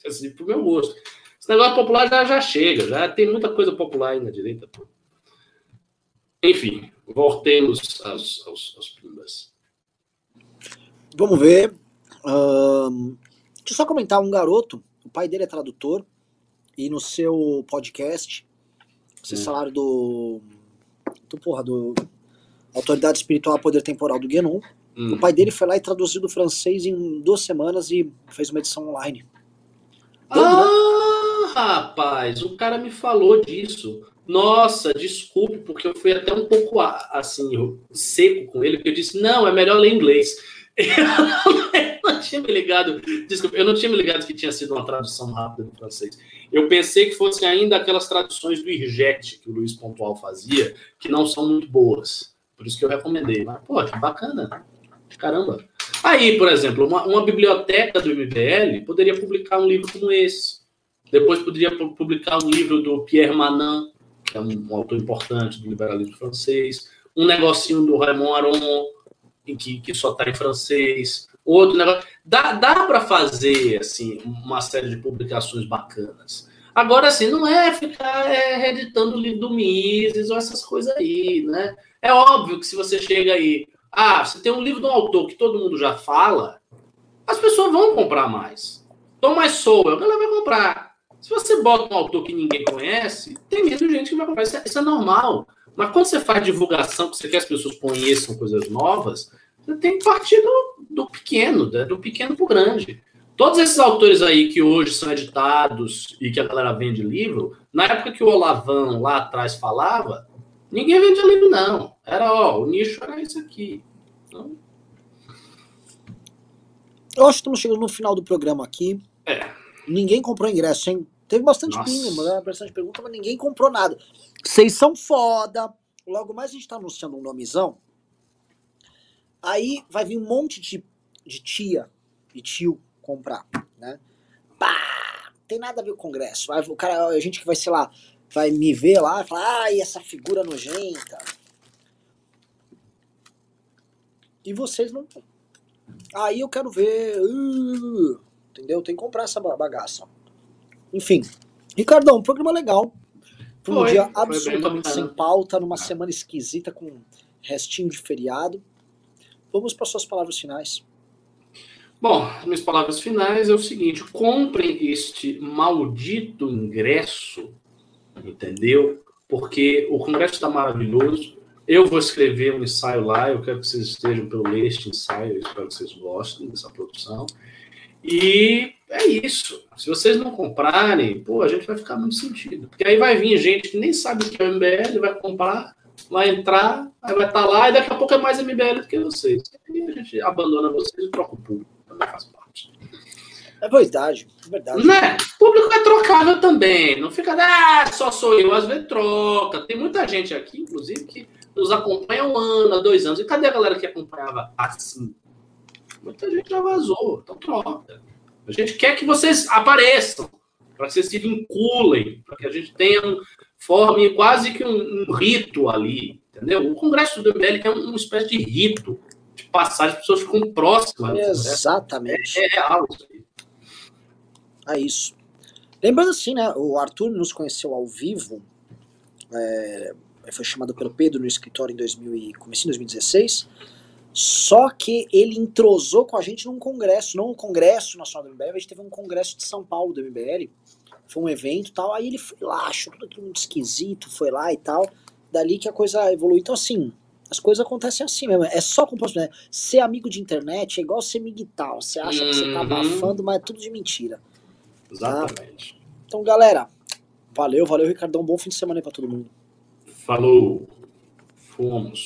Assim, pro meu gosto. Esse negócio popular já, já chega, já tem muita coisa popular aí na direita. Enfim, voltemos aos, aos, aos pimbas. Vamos ver. Uh, deixa eu só comentar, um garoto, o pai dele é tradutor, e no seu podcast, esse salário do, do, porra, do Autoridade Espiritual Poder Temporal do Guénon, hum. o pai dele foi lá e traduziu do francês em duas semanas e fez uma edição online. Ah, rapaz, o cara me falou disso. Nossa, desculpe, porque eu fui até um pouco assim, seco com ele, porque eu disse, não, é melhor ler inglês. Eu não, eu não tinha me ligado, desculpa, eu não tinha me ligado que tinha sido uma tradução rápida do francês. Eu pensei que fossem ainda aquelas traduções do Irjet que o Luiz Pontual fazia, que não são muito boas. Por isso que eu recomendei. Mas, pô, que bacana. Caramba. Aí, por exemplo, uma, uma biblioteca do M B L poderia publicar um livro como esse. Depois poderia publicar um livro do Pierre Manin, que é um, um autor importante do liberalismo francês. Um negocinho do Raymond Aron, em que, que só está em francês. Outro negócio. Dá, dá para fazer assim, uma série de publicações bacanas. Agora, assim, não é ficar é, reeditando o livro do Mises ou essas coisas aí, né? É óbvio que se você chega aí... ah, você tem um livro de um autor que todo mundo já fala, as pessoas vão comprar mais. Thomas Sowell, ela vai comprar. Se você bota um autor que ninguém conhece, tem menos gente que vai comprar. Isso é, isso é normal. Mas quando você faz divulgação, que você quer que as pessoas conheçam coisas novas, você tem que partir do, do pequeno, né? Do pequeno para o grande. Todos esses autores aí que hoje são editados e que a galera vende livro, na época que o Olavão lá atrás falava, ninguém vendia livro, não. Era, ó, o nicho era isso aqui. Então... eu acho que estamos chegando no final do programa aqui. É. Ninguém comprou ingresso, hein? Teve bastante pinga, bastante pergunta, mas ninguém comprou nada. Vocês são foda. Logo mais a gente tá anunciando um nomezão. Aí vai vir um monte de, de tia e tio comprar, né? Pá, não tem nada a ver com o Congresso. Aí, o cara, a gente que vai, sei lá, vai me ver lá e falar, ai, essa figura nojenta. E vocês não têm. Aí eu quero ver, uh, entendeu? Tem que comprar essa bagaça. Enfim, Ricardão, um programa legal. Foi, foi um dia absolutamente sem pauta, numa semana esquisita com restinho de feriado. Vamos para suas palavras finais. Bom, minhas palavras finais é o seguinte: comprem este maldito ingresso, entendeu? Porque o Congresso está maravilhoso. Eu vou escrever um ensaio lá, eu quero que vocês estejam para eu ler este ensaio, eu espero que vocês gostem dessa produção. E é isso. Se vocês não comprarem, pô, a gente vai ficar muito sentido. Porque aí vai vir gente que nem sabe o que é o M B L, vai comprar, vai entrar, aí vai estar lá, e daqui a pouco é mais M B L do que vocês. E a gente abandona vocês e troca o público. Também faz parte. É verdade, é verdade. Né? O público é trocável também. Não fica, ah, só sou eu. Às vezes troca. Tem muita gente aqui, inclusive, que nos acompanha um ano, dois anos. E cadê a galera que acompanhava assim? Muita gente já vazou, então troca. A gente quer que vocês apareçam, para que vocês se vinculem, para que a gente tenha um, forme quase que um, um rito ali, entendeu? O Congresso do M B L é uma espécie de rito, de passagem, as pessoas ficam próximas. Exatamente. É, é real isso aí. É isso. Lembrando assim, né, o Arthur nos conheceu ao vivo, é, foi chamado pelo Pedro no escritório em dois mil e, comecei em dois mil e dezesseis, só que ele entrosou com a gente num congresso, não um congresso nacional do M B L, a gente teve um congresso de São Paulo do M B L, foi um evento e tal, aí ele foi lá, achou tudo aquilo muito esquisito, foi lá e tal, dali que a coisa evoluiu. Então assim, as coisas acontecem assim mesmo, é só com né? Ser amigo de internet é igual ser miguital, você acha uhum. que você tá abafando, mas é tudo de mentira. Exatamente. Tá? Então galera, valeu, valeu Ricardão, bom fim de semana aí pra todo mundo. Falou, fomos.